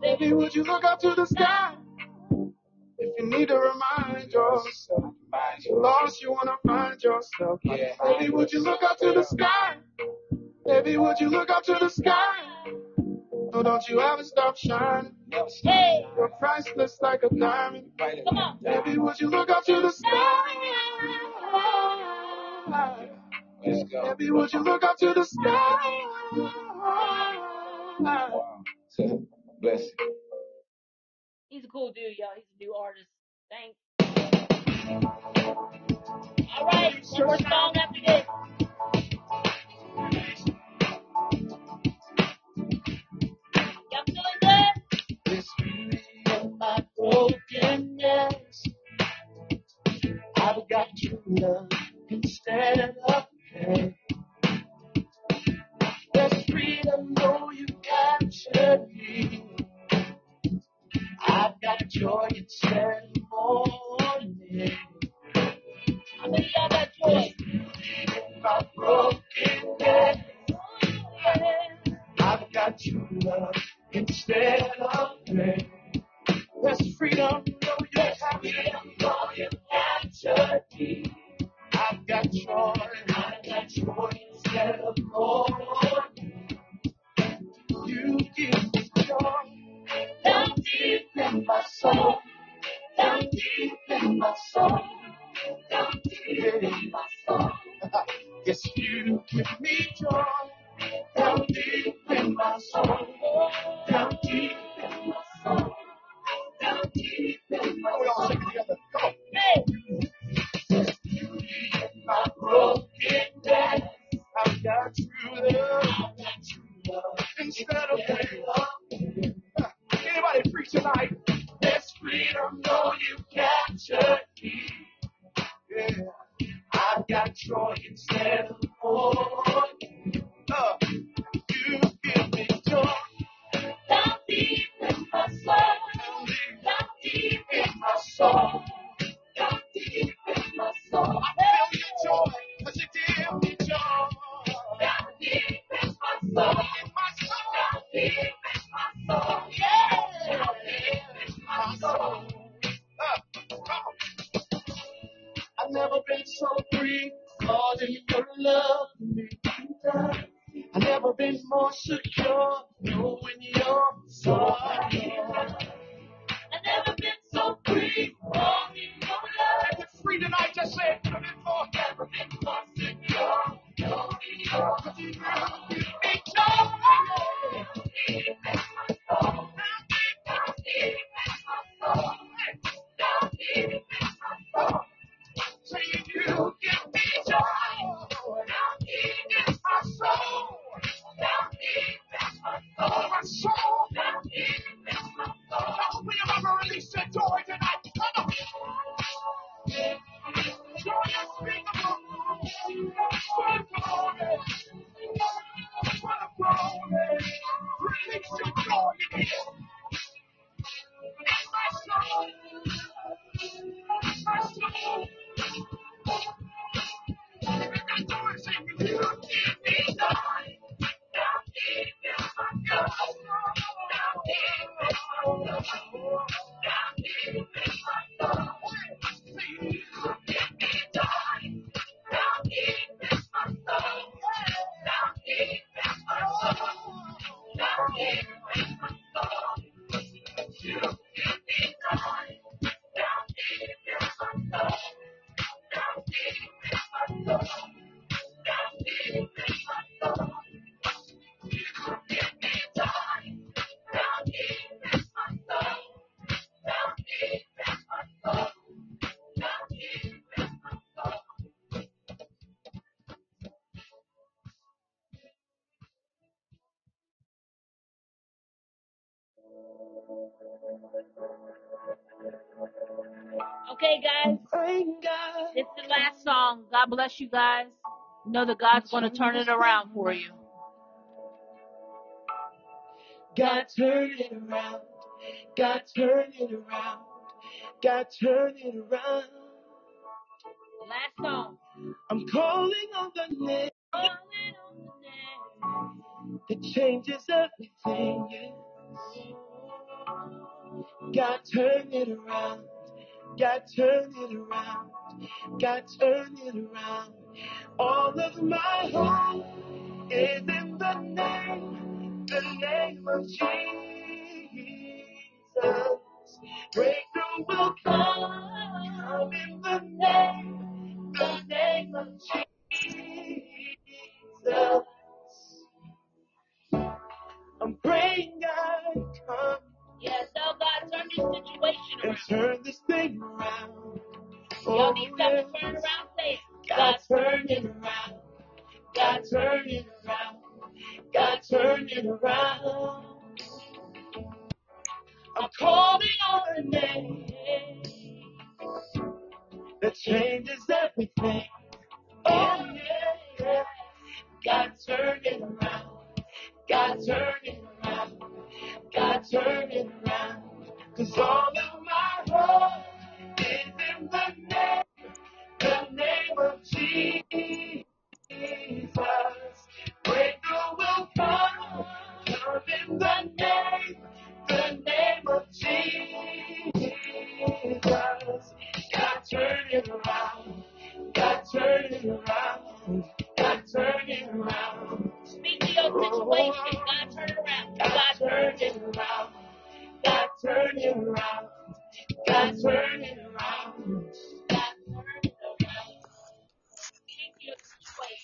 Baby, would you look up to the sky? If you need to remind yourself, you're lost, you wanna find yourself. Yeah. Baby, would you look up to the sky? Baby, would you look up to the sky? No, don't you ever stop shining. Hey. Your Christ looks like a diamond. Come on. Baby, would you look up to the sky? Let's go. Baby, would you look up to the sky? Wow. Bless you. He's a cool dude, y'all. He's a new artist. Thanks. All right. One more song after this. Y'all feeling good? It's real, my brokenness. I've got true love instead of pain. There's freedom, though you captured me. I've got joy instead of mourning. I know y'all got joy. It's real, my brokenness. I've got true love instead of pain. There's freedom, no, you have freedom, no, you captured me. I've got joy, I've got joy instead of mourning. You give me joy, down deep in my soul, down deep in my soul, down deep in my soul. Yes, you give me joy. Down deep in my soul, down deep in my soul, down deep in my soul. We all sing together. Come on. Hey. There's beauty in my brokenness. I've got true love. I've got true love. Instead of pain. Anybody free tonight? There's freedom, though you captured me. Yeah. I've got joy instead of mourning. Uh, you give me joy. Down deep in my soul. Down deep in my soul. Down deep in my soul. I feel your joy, cause you give me joy. Down deep in my soul. Down deep in my soul. Yeah. Down deep in my soul. Uh, I've never been so free. More than your love me. I've never been more secure, knowing you're so I I've never been so free, only your love. It's free tonight, just say it. I've never been more secure, knowing you're so I am. It's all deep in my soul, down deep in my soul, down deep in my soul. So you do give me Okay, guys, it's the last song. God bless you guys. Know that God's going to turn it around for you. God turn it around. God turn it around. God turn it around. Last song. I'm calling on the name. Calling on the name that changes everything. Yes. God turn it around. God turn it around. God turn it around. All of my hope is in the name, the name of Jesus. Breakthrough will come, come in the name, the name of Jesus. I'm praying God come. Yes, oh God, turn this situation around. And turn this thing around. Y'all need something to turn around, say it. God turn it around. God turn it around. God turn it around. I'm calling on the name that changes everything. Oh yeah, God turn it around. God turn it around. God turn it around. 'Cause all of my hope is in the name. The name of Jesus, breakthrough will come, come in the name, the name of Jesus. God turn it around, God turn it around, God turn it around. Speak to your situation, God turn it around, God turn it around, God turn it around, God turn it around.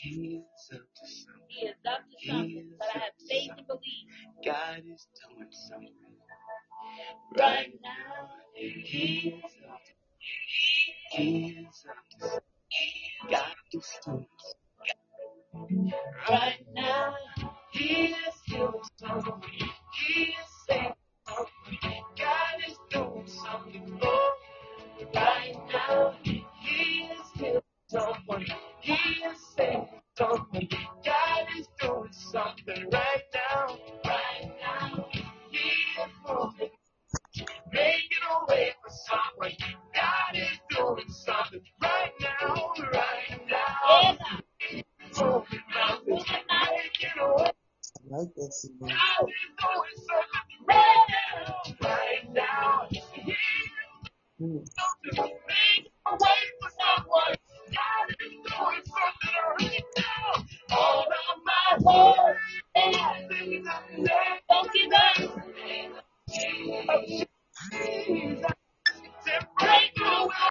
He is up to something. He is up to something, but I have faith and believe. God is doing something right now. He is up to something. He is up to something. God is doing something right now. He is doing something. He is saying something. God is doing something more right now. He is doing something. He is saying something. God is doing something right now, right now. He is moving, making a way for someone. God is doing something right now, right now. He is moving mountains, making a way. God is doing something right now, right now. He is making a way for someone. God is doing something right now. All of my heart is in the name of Jesus. To break away.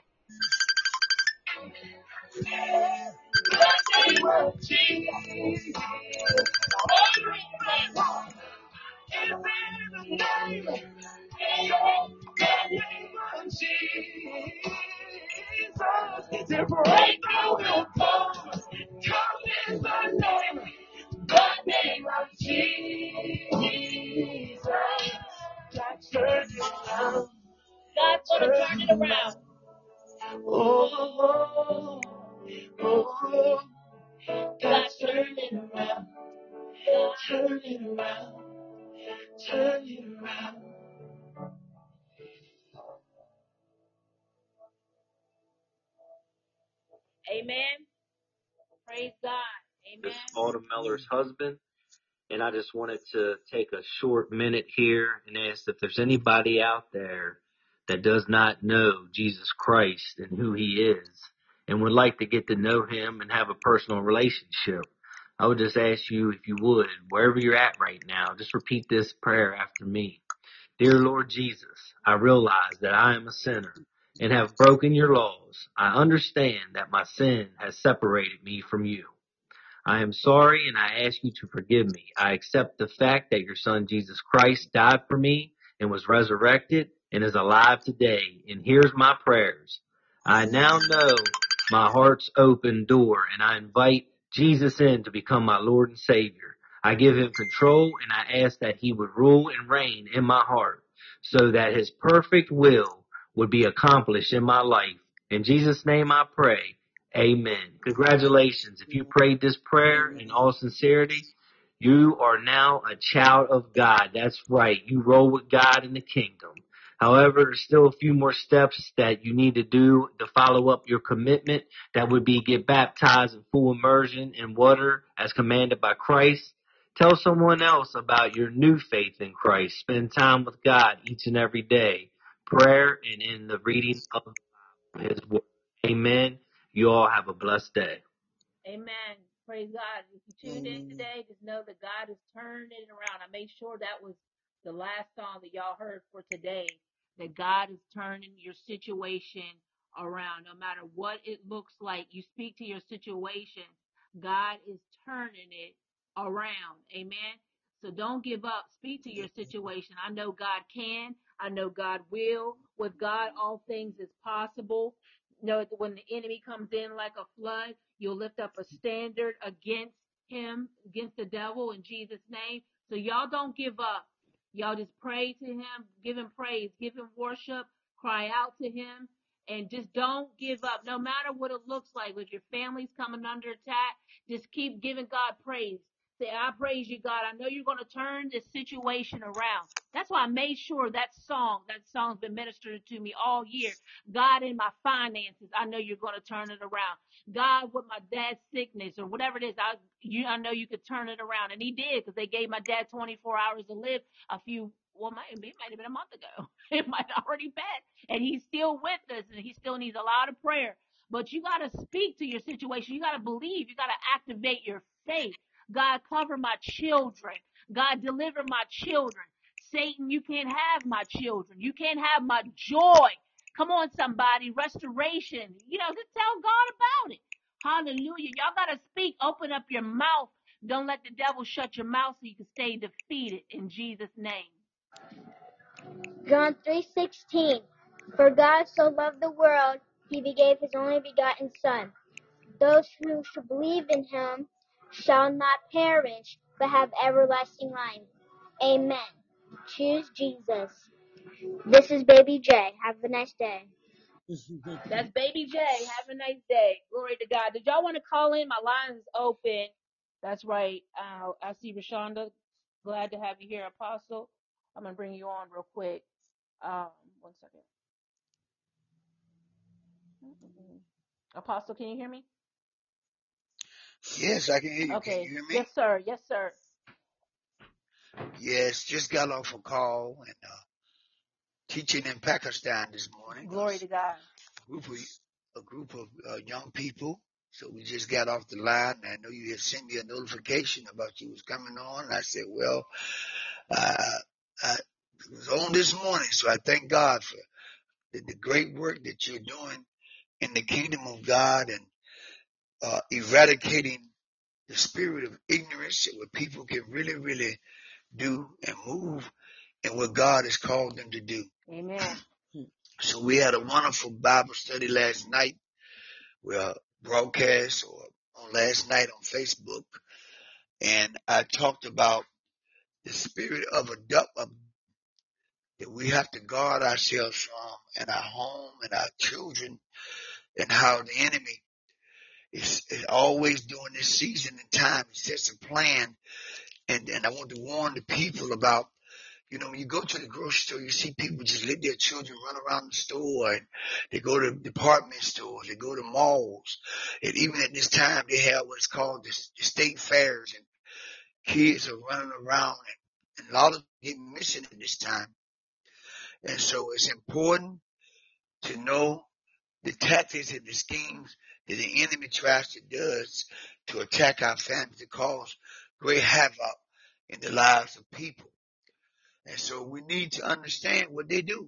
The name of Jesus. Everything is in the name. In the name of Jesus. It's a breakthrough will come. Come in the name, the name of Jesus. God turn it around. God turn it around. Oh, oh, oh. God turn it around. Turn it around. Turn it around. Amen. Praise God. Amen. This is Autumn Miller's husband, and I just wanted to take a short minute here and ask if there's anybody out there that does not know Jesus Christ and who he is and would like to get to know him and have a personal relationship. I would just ask you, if you would, wherever you're at right now, just repeat this prayer after me. Dear Lord Jesus, I realize that I am a sinner and have broken your laws. I understand that my sin has separated me from you. I am sorry and I ask you to forgive me. I accept the fact that your son Jesus Christ died for me and was resurrected and is alive today. And here's my prayers. I now know my heart's open door and I invite Jesus in to become my Lord and Savior. I give him control and I ask that he would rule and reign in my heart. so that his perfect will would be accomplished in my life. In Jesus' name I pray. Amen. Congratulations. If you prayed this prayer in all sincerity, you are now a child of God. That's right. You roll with God in the kingdom. However, there's still a few more steps that you need to do to follow up your commitment. That would be get baptized in full immersion in water as commanded by Christ. Tell someone else about your new faith in Christ. Spend time with God each and every day. Prayer and in the reading of His word. Amen. You all have a blessed day. Amen. Praise God. If you tuned in today, just know that God has turned it around. I made sure that was the last song that y'all heard for today, that God is turning your situation around. No matter what it looks like, you speak to your situation, God is turning it around. Amen. So don't give up. Speak to your situation. I know God can. I know God will. With God, all things is possible. You know, when the enemy comes in like a flood, you'll lift up a standard against him, against the devil in Jesus' name. So y'all don't give up. Y'all just pray to him, give him praise, give him worship, cry out to him, and just don't give up. No matter what it looks like, with your families coming under attack, just keep giving God praise. Say, I praise you, God. I know you're going to turn this situation around. That's why I made sure that song, that song's been ministered to me all year. God, in my finances, I know you're going to turn it around. God, with my dad's sickness or whatever it is, I, you, I know you could turn it around. And he did, because they gave my dad twenty-four hours to live a few, well, it might, it might have been a month ago. It might have already been. And he's still with us, and he still needs a lot of prayer. But you got to speak to your situation. You got to believe. You got to activate your faith. God, cover my children. God, deliver my children. Satan, you can't have my children. You can't have my joy. Come on, somebody. Restoration. You know, just tell God about it. Hallelujah. Y'all got to speak. Open up your mouth. Don't let the devil shut your mouth so you can stay defeated in Jesus' name. John three sixteen. For God so loved the world, he gave his only begotten Son. Those who should believe in him shall not perish, but have everlasting life. Amen. Choose Jesus. This is Baby Jay. Have a nice day. That's Baby Jay. Have a nice day. Glory to God. Did y'all want to call in? My line is open. That's right. Uh, I see Rashonda. Glad to have you here, Apostle. I'm going to bring you on real quick. Um, one second. Apostle, can you hear me? Yes, I can hear you. Okay. Can you hear me? Yes, sir. Yes, sir. Yes, just got off a call and uh, teaching in Pakistan this morning. Glory to God. A group of, a group of uh, young people. So we just got off the line. I know you had sent me a notification about you was coming on. I said, well, uh, I was on this morning, so I thank God for the, the great work that you're doing in the kingdom of God and Uh, eradicating the spirit of ignorance, where people can really, really do and move in what God has called them to do. Amen. So we had a wonderful Bible study last night. We uh, broadcast or on last night on Facebook, and I talked about the spirit of adult of, that we have to guard ourselves from, in our home and our children, and how the enemy It's, it's always during this season and time. It sets a plan. And, and I want to warn the people about, you know, when you go to the grocery store, you see people just let their children run around the store. And they go to department stores. They go to malls. And even at this time, they have what's called the, the state fairs. And kids are running around. And, and a lot of them get missing at this time. And so it's important to know the tactics and the schemes that the enemy tries to does to attack our families, to cause great havoc in the lives of people. And so we need to understand what they do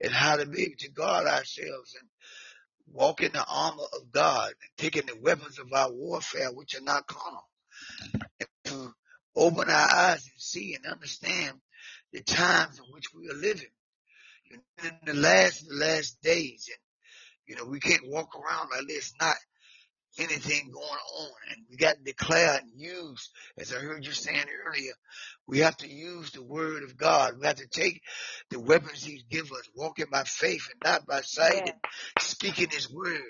and how to be able to guard ourselves and walk in the armor of God, and taking the weapons of our warfare, which are not carnal, and to open our eyes and see and understand the times in which we are living. In the last, the last days, and you know, we can't walk around like this, not anything going on. And we got to declare and use, as I heard you saying earlier, we have to use the word of God. We have to take the weapons he's given us, walking by faith and not by sight, yeah. and speaking his word.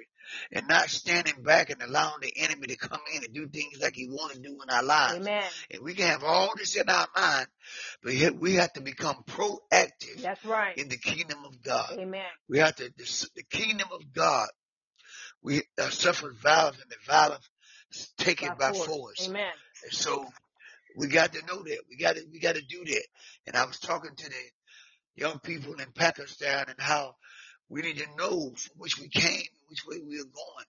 And not standing back and allowing the enemy to come in and do things like he want to do in our lives. Amen. And we can have all this in our mind, but we have to become proactive. That's right. In the kingdom of God. Amen. We have to, the, the kingdom of God, we uh, suffer violence and the violence take it by, by force. force. Amen. And so we got to know that. We got to, we got to do that. And I was talking to the young people in Pakistan and how we need to know from which we came, which way we are going.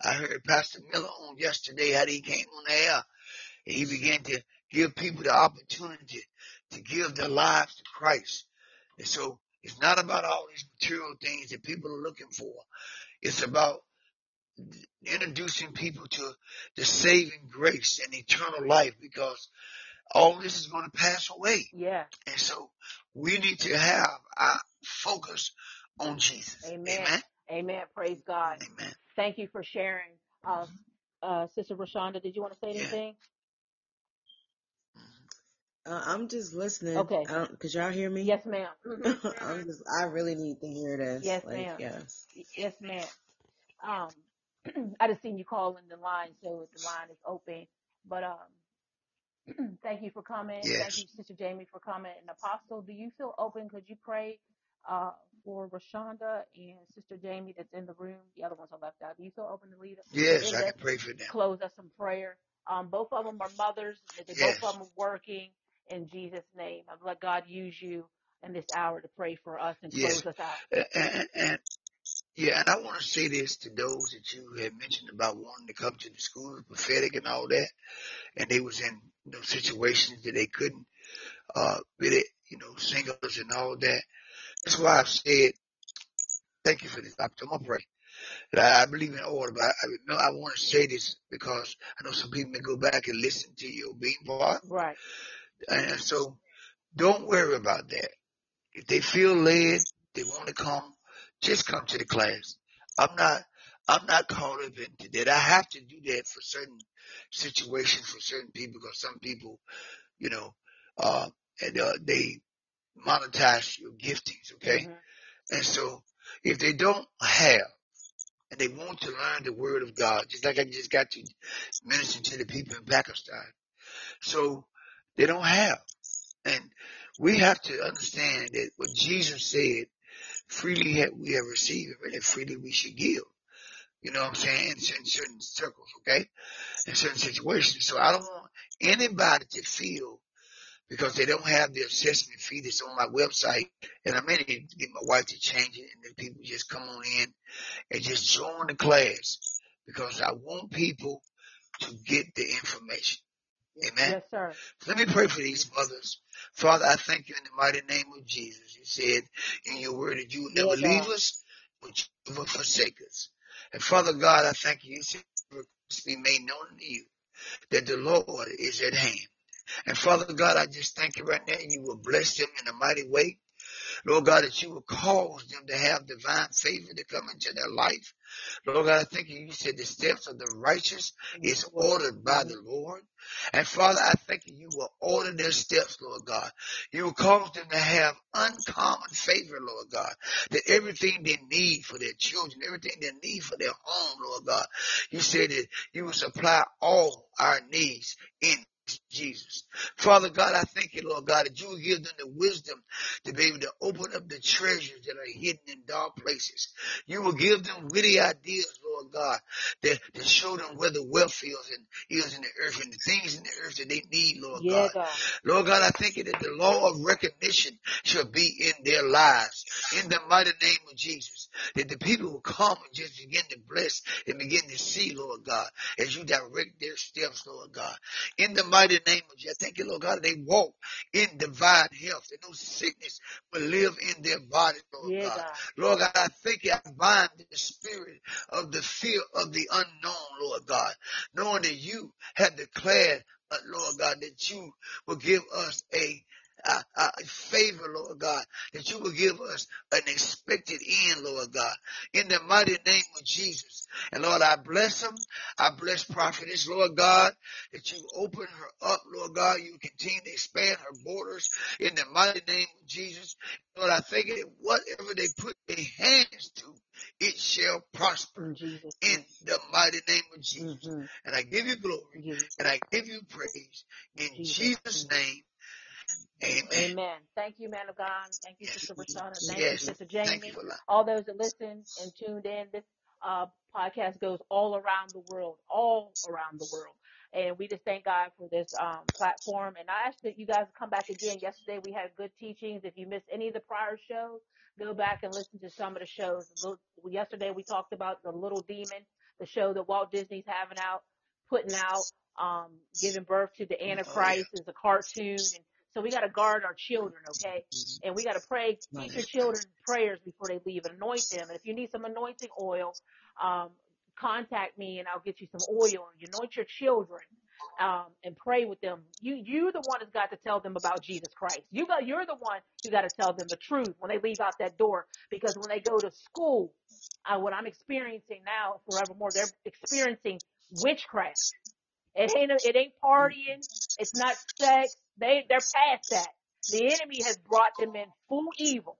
I heard Pastor Miller on yesterday how he came on the air. And he began to give people the opportunity to give their lives to Christ. And so it's not about all these material things that people are looking for. It's about introducing people to the saving grace and eternal life, because all this is going to pass away. Yeah. And so we need to have our focus on Jesus. Amen. Amen. Amen. Praise God. Amen. Thank you for sharing. Uh, uh, Sister Rashonda, did you want to say anything? Uh, I'm just listening. Okay. I don't, could y'all hear me? Yes, ma'am. I'm just, I really need to hear this. Yes, like, ma'am. Yes. Yes, ma'am. Um, I just seen you calling the line, so the line is open. But um, thank you for coming. Yes. Thank you, Sister Jamie, for coming. And Apostle, do you feel open? Could you pray Uh, for Rashonda and Sister Jamie that's in the room? The other ones are left out. Do you feel open to lead us? Yes, I can pray for them. Close us in prayer. Um, both of them are mothers. They yes. Both of them are working in Jesus' name. I've let God use you in this hour to pray for us and yes. close us out. And, and, and, yeah, and I want to say this to those that you had mentioned about wanting to come to the school, prophetic and all that, and they was in you know, situations that they couldn't uh, be, you know, singles and all that. That's why I've said, thank you for this. I'm going to pray. I, I believe in order, but I, I, no, I want to say this because I know some people may go back and listen to your being part. Right. And so don't worry about that. If they feel led, they want to come, just come to the class. I'm not, I'm not caught up into that. I have to do that for certain situations, for certain people, because some people, you know, uh, and, uh, they, monetize your giftings, okay? Mm-hmm. And so if they don't have and they want to learn the word of God, just like I just got to minister to the people in Pakistan. So they don't have. And we have to understand that what Jesus said, freely have we have received, and freely we should give. You know what I'm saying? In certain, certain circles, okay? In certain situations. So I don't want anybody to feel, because they don't have the assessment fee that's on my website. And I may need to get my wife to change it, and then people just come on in and just join the class, because I want people to get the information. Amen? Yes, sir. Let me pray for these mothers. Father, I thank you in the mighty name of Jesus. You said in your word that you would never yes, leave us, but you would forsake us. And Father God, I thank you. You said be made known to you that the Lord is at hand. And Father God, I just thank you right now, you will bless them in a mighty way. Lord God, that you will cause them to have divine favor to come into their life. Lord God, I thank you. You said the steps of the righteous is ordered by the Lord. And Father, I thank you. You will order their steps, Lord God. You will cause them to have uncommon favor, Lord God, that everything they need for their children, everything they need for their home, Lord God. You said that you will supply all our needs in Jesus. Father God, I thank you, Lord God, that you will give them the wisdom to be able to open up the treasures that are hidden in dark places. You will give them witty ideas, Lord God, that, that show them where the wealth is and is in the earth and the things in the earth that they need, Lord yeah, God. God. Lord God, I thank you that the law of recognition shall be in their lives. In the mighty name of Jesus, that the people will come and just begin to bless and begin to see, Lord God, as you direct their steps, Lord God. In the mighty name of Jesus, I thank you, Lord God, they walk in divine health, and no sickness will live in their body, Lord yeah, God. God. Lord God, I thank you, I bind the spirit of the fear of the unknown, Lord God, knowing that you have declared, Lord God, that you will give us a uh, uh, favor, Lord God, that you will give us an expected end, Lord God, in the mighty name of Jesus. And Lord, I bless them. I bless Prophetess, Lord God, that you open her up, Lord God. You continue to expand her borders in the mighty name of Jesus. Lord, I thank you that whatever they put their hands to, it shall prosper in the mighty name of Jesus. Mm-hmm. And I give you glory, yes, and I give you praise in Jesus', Jesus name. Amen. Amen. Thank you, man of God. Thank you, yes, Sister Rashonda. Thank yes, you, Sister Jamie. Thank you for all those that listen and tuned in. This uh, podcast goes all around the world, all around the world. And we just thank God for this um, platform. And I ask that you guys come back again. Yesterday we had good teachings. If you missed any of the prior shows, go back and listen to some of the shows. Yesterday we talked about The Little Demon, the show that Walt Disney's having out, putting out, um, giving birth to the Antichrist as a cartoon. And so we got to guard our children, okay? And we got to pray, teach your children prayers before they leave, and anoint them. And if you need some anointing oil, um, contact me and I'll get you some oil. You anoint your children, um, and pray with them. You, you're the one that's got to tell them about Jesus Christ. You got, you're the one who got to tell them the truth when they leave out that door, because when they go to school, uh, what I'm experiencing now forevermore, they're experiencing witchcraft. It ain't, it ain't partying. It's not sex. They, they're past that. The enemy has brought them in full evil,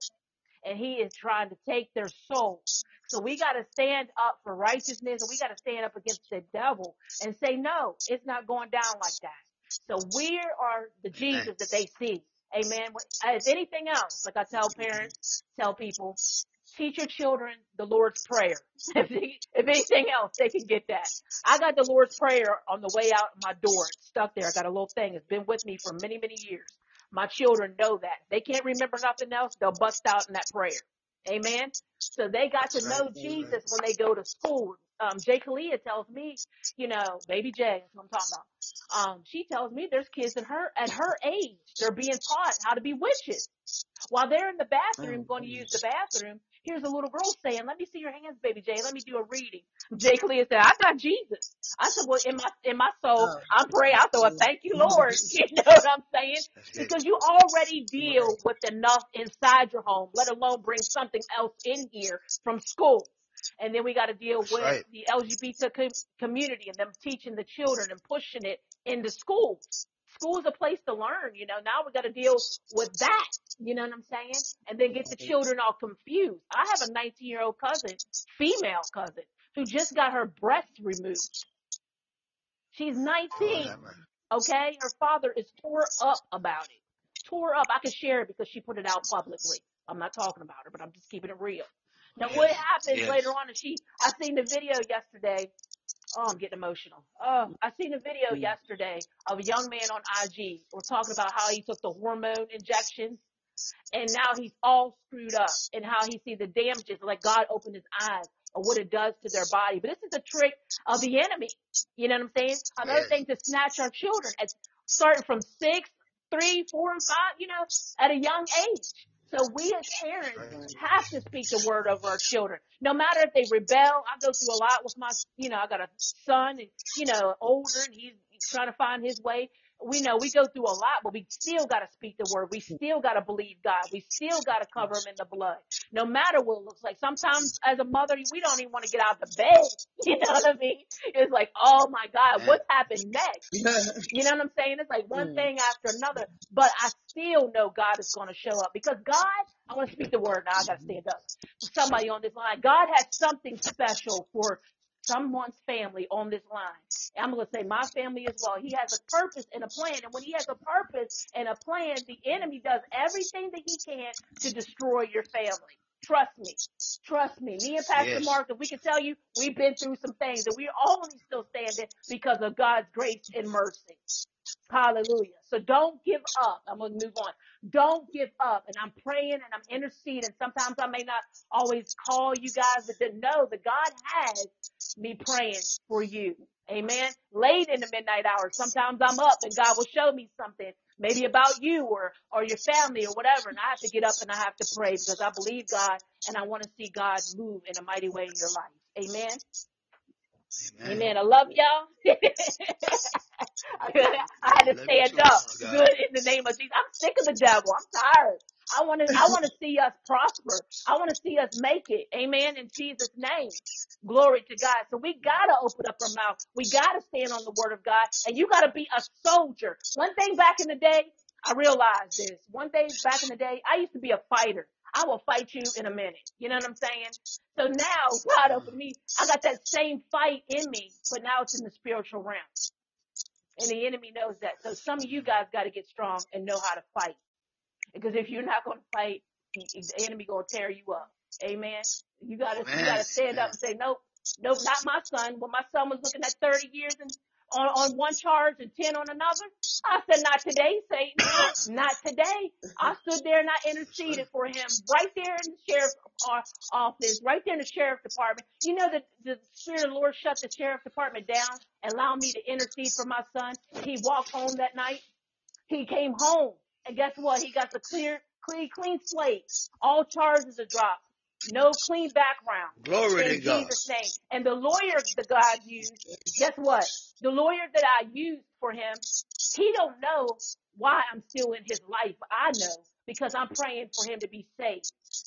and he is trying to take their soul. So we got to stand up for righteousness, and we got to stand up against the devil and say, no, it's not going down like that. So we are the Jesus that they see. Amen. As anything else, like I tell parents, tell people, teach your children the Lord's Prayer. If, they, if anything else, they can get that. I got the Lord's Prayer on the way out my door. It's stuck there. I got a little thing. It's been with me for many, many years. My children know that. They can't remember nothing else. They'll bust out in that prayer. Amen. So they got to know Jesus when they go to school. Um, Ja'Kaliyah tells me, you know, Baby Jay, that's what I'm talking about. Um, she tells me there's kids in her, at her age, they're being taught how to be witches. While they're in the bathroom, going to use the bathroom, here's a little girl saying, let me see your hands, Baby Jay. Let me do a reading. Ja'Kaliyah said, I got Jesus. I said, well, in my, in my soul, I pray. I thought, thank you, Lord. You know what I'm saying? Because you already deal with enough inside your home, let alone bring something else in here from school. And then we got to deal with right. the L G B T com- community and them teaching the children and pushing it into schools. School is a place to learn, you know. Now we got to deal with that, you know what I'm saying? And then get the children all confused. I have a nineteen-year-old cousin, female cousin, who just got her breasts removed. She's nineteen, okay? Her father is tore up about it. Tore up. I can share it because she put it out publicly. I'm not talking about her, but I'm just keeping it real. Now, what happens yes. later on is she, I seen the video yesterday. Oh, I'm getting emotional. Oh, I seen a video mm. yesterday of a young man on I G. We're talking about how he took the hormone injections, and now he's all screwed up, and how he sees the damages, like God opened his eyes of what it does to their body. But this is a trick of the enemy. You know what I'm saying? Another yes. thing to snatch our children, at starting from six, three, four, and five, you know, at a young age. So we as parents have to speak the word over our children. No matter if they rebel, I go through a lot with my, you know, I got a son and, you know, older, and he's trying to find his way. We know we go through a lot, but we still got to speak the word. We still got to believe God. We still got to cover him in the blood, no matter what it looks like. Sometimes as a mother, we don't even want to get out of the bed. You know what I mean? It's like, oh my God, what's happened next? You know what I'm saying? It's like one thing after another, but I still know God is going to show up, because God, I want to speak the word. Now I got to stand up. Somebody on this line, God has something special for someone's family on this line. And I'm going to say my family as well. He has a purpose and a plan. And when he has a purpose and a plan, the enemy does everything that he can to destroy your family. Trust me. Trust me. Me and Pastor yes. Mark, if we can tell you, we've been through some things, and we're only still standing because of God's grace and mercy. Hallelujah. So don't give up. I'm going to move on. Don't give up. And I'm praying and I'm interceding. Sometimes I may not always call you guys, but then know that God has me praying for you. Amen. Late in the midnight hour, sometimes I'm up and God will show me something, maybe about you or, or your family or whatever. And I have to get up and I have to pray, because I believe God and I want to see God move in a mighty way in your life. Amen. Amen. Amen. I love y'all. I had to say it up. Good in the name of Jesus. I'm sick of the devil. I'm tired. I want to, I want to see us prosper. I want to see us make it. Amen. In Jesus' name. Glory to God. So we got to open up our mouth. We got to stand on the word of God. And you got to be a soldier. One thing back in the day, I realized this. One thing back in the day, I used to be a fighter. I will fight you in a minute. You know what I'm saying? So now, God opened me. I got that same fight in me, but now it's in the spiritual realm. And the enemy knows that. So some of you guys got to get strong and know how to fight. Because if you're not going to fight, the enemy going to tear you up. Amen. You got to you got to stand up and say, nope, nope, not my son. When my son was looking at thirty years and on, on one charge and ten on another, I said, not today, Satan. Not today. I stood there and I interceded for him right there in the sheriff's office, right there in the sheriff's department. You know that the Spirit of the Lord shut the sheriff's department down and allowed me to intercede for my son. He walked home that night. He came home. And guess what? He got the clear, clean, clean slate. All charges are dropped. No clean background. Glory to God. In Jesus' name. And the lawyer that God used, guess what? The lawyer that I used for him, he don't know why I'm still in his life. I know because I'm praying for him to be safe.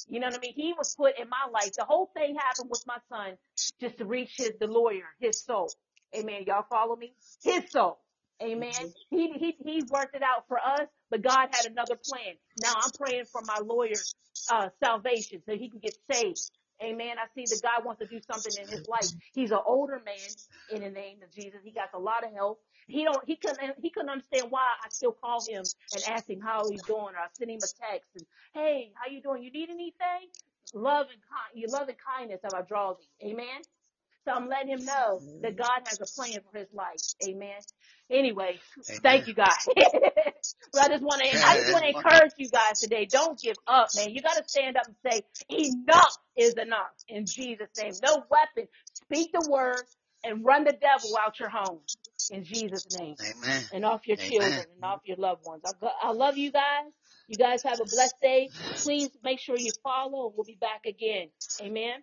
You know what I mean? He was put in my life. The whole thing happened with my son just to reach his, the lawyer, his soul. Amen. Y'all follow me? His soul. Amen. He, he, he worked it out for us, but God had another plan. Now I'm praying for my lawyer's uh, salvation so he can get saved. Amen. I see that God wants to do something in his life. He's an older man in the name of Jesus. He got a lot of help. He don't, he couldn't, he couldn't understand why I still call him and ask him how he's doing, or I send him a text and, hey, how you doing? You need anything? Love and kind, your love and kindness have I drawn thee. Amen. So I'm letting him know that God has a plan for his life. Amen. Anyway, Amen. Thank you guys. But I just want to, I just want to encourage you guys today. Don't give up, man. You got to stand up and say, enough is enough in Jesus' name. No weapon. Speak the word and run the devil out your home in Jesus' name. Amen. And off your Amen. Children and off your loved ones. I, go, I love you guys. You guys have a blessed day. Please make sure you follow and we'll be back again. Amen.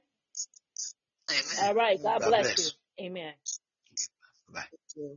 Amen. All right. God, God bless, bless you. Amen. Bye.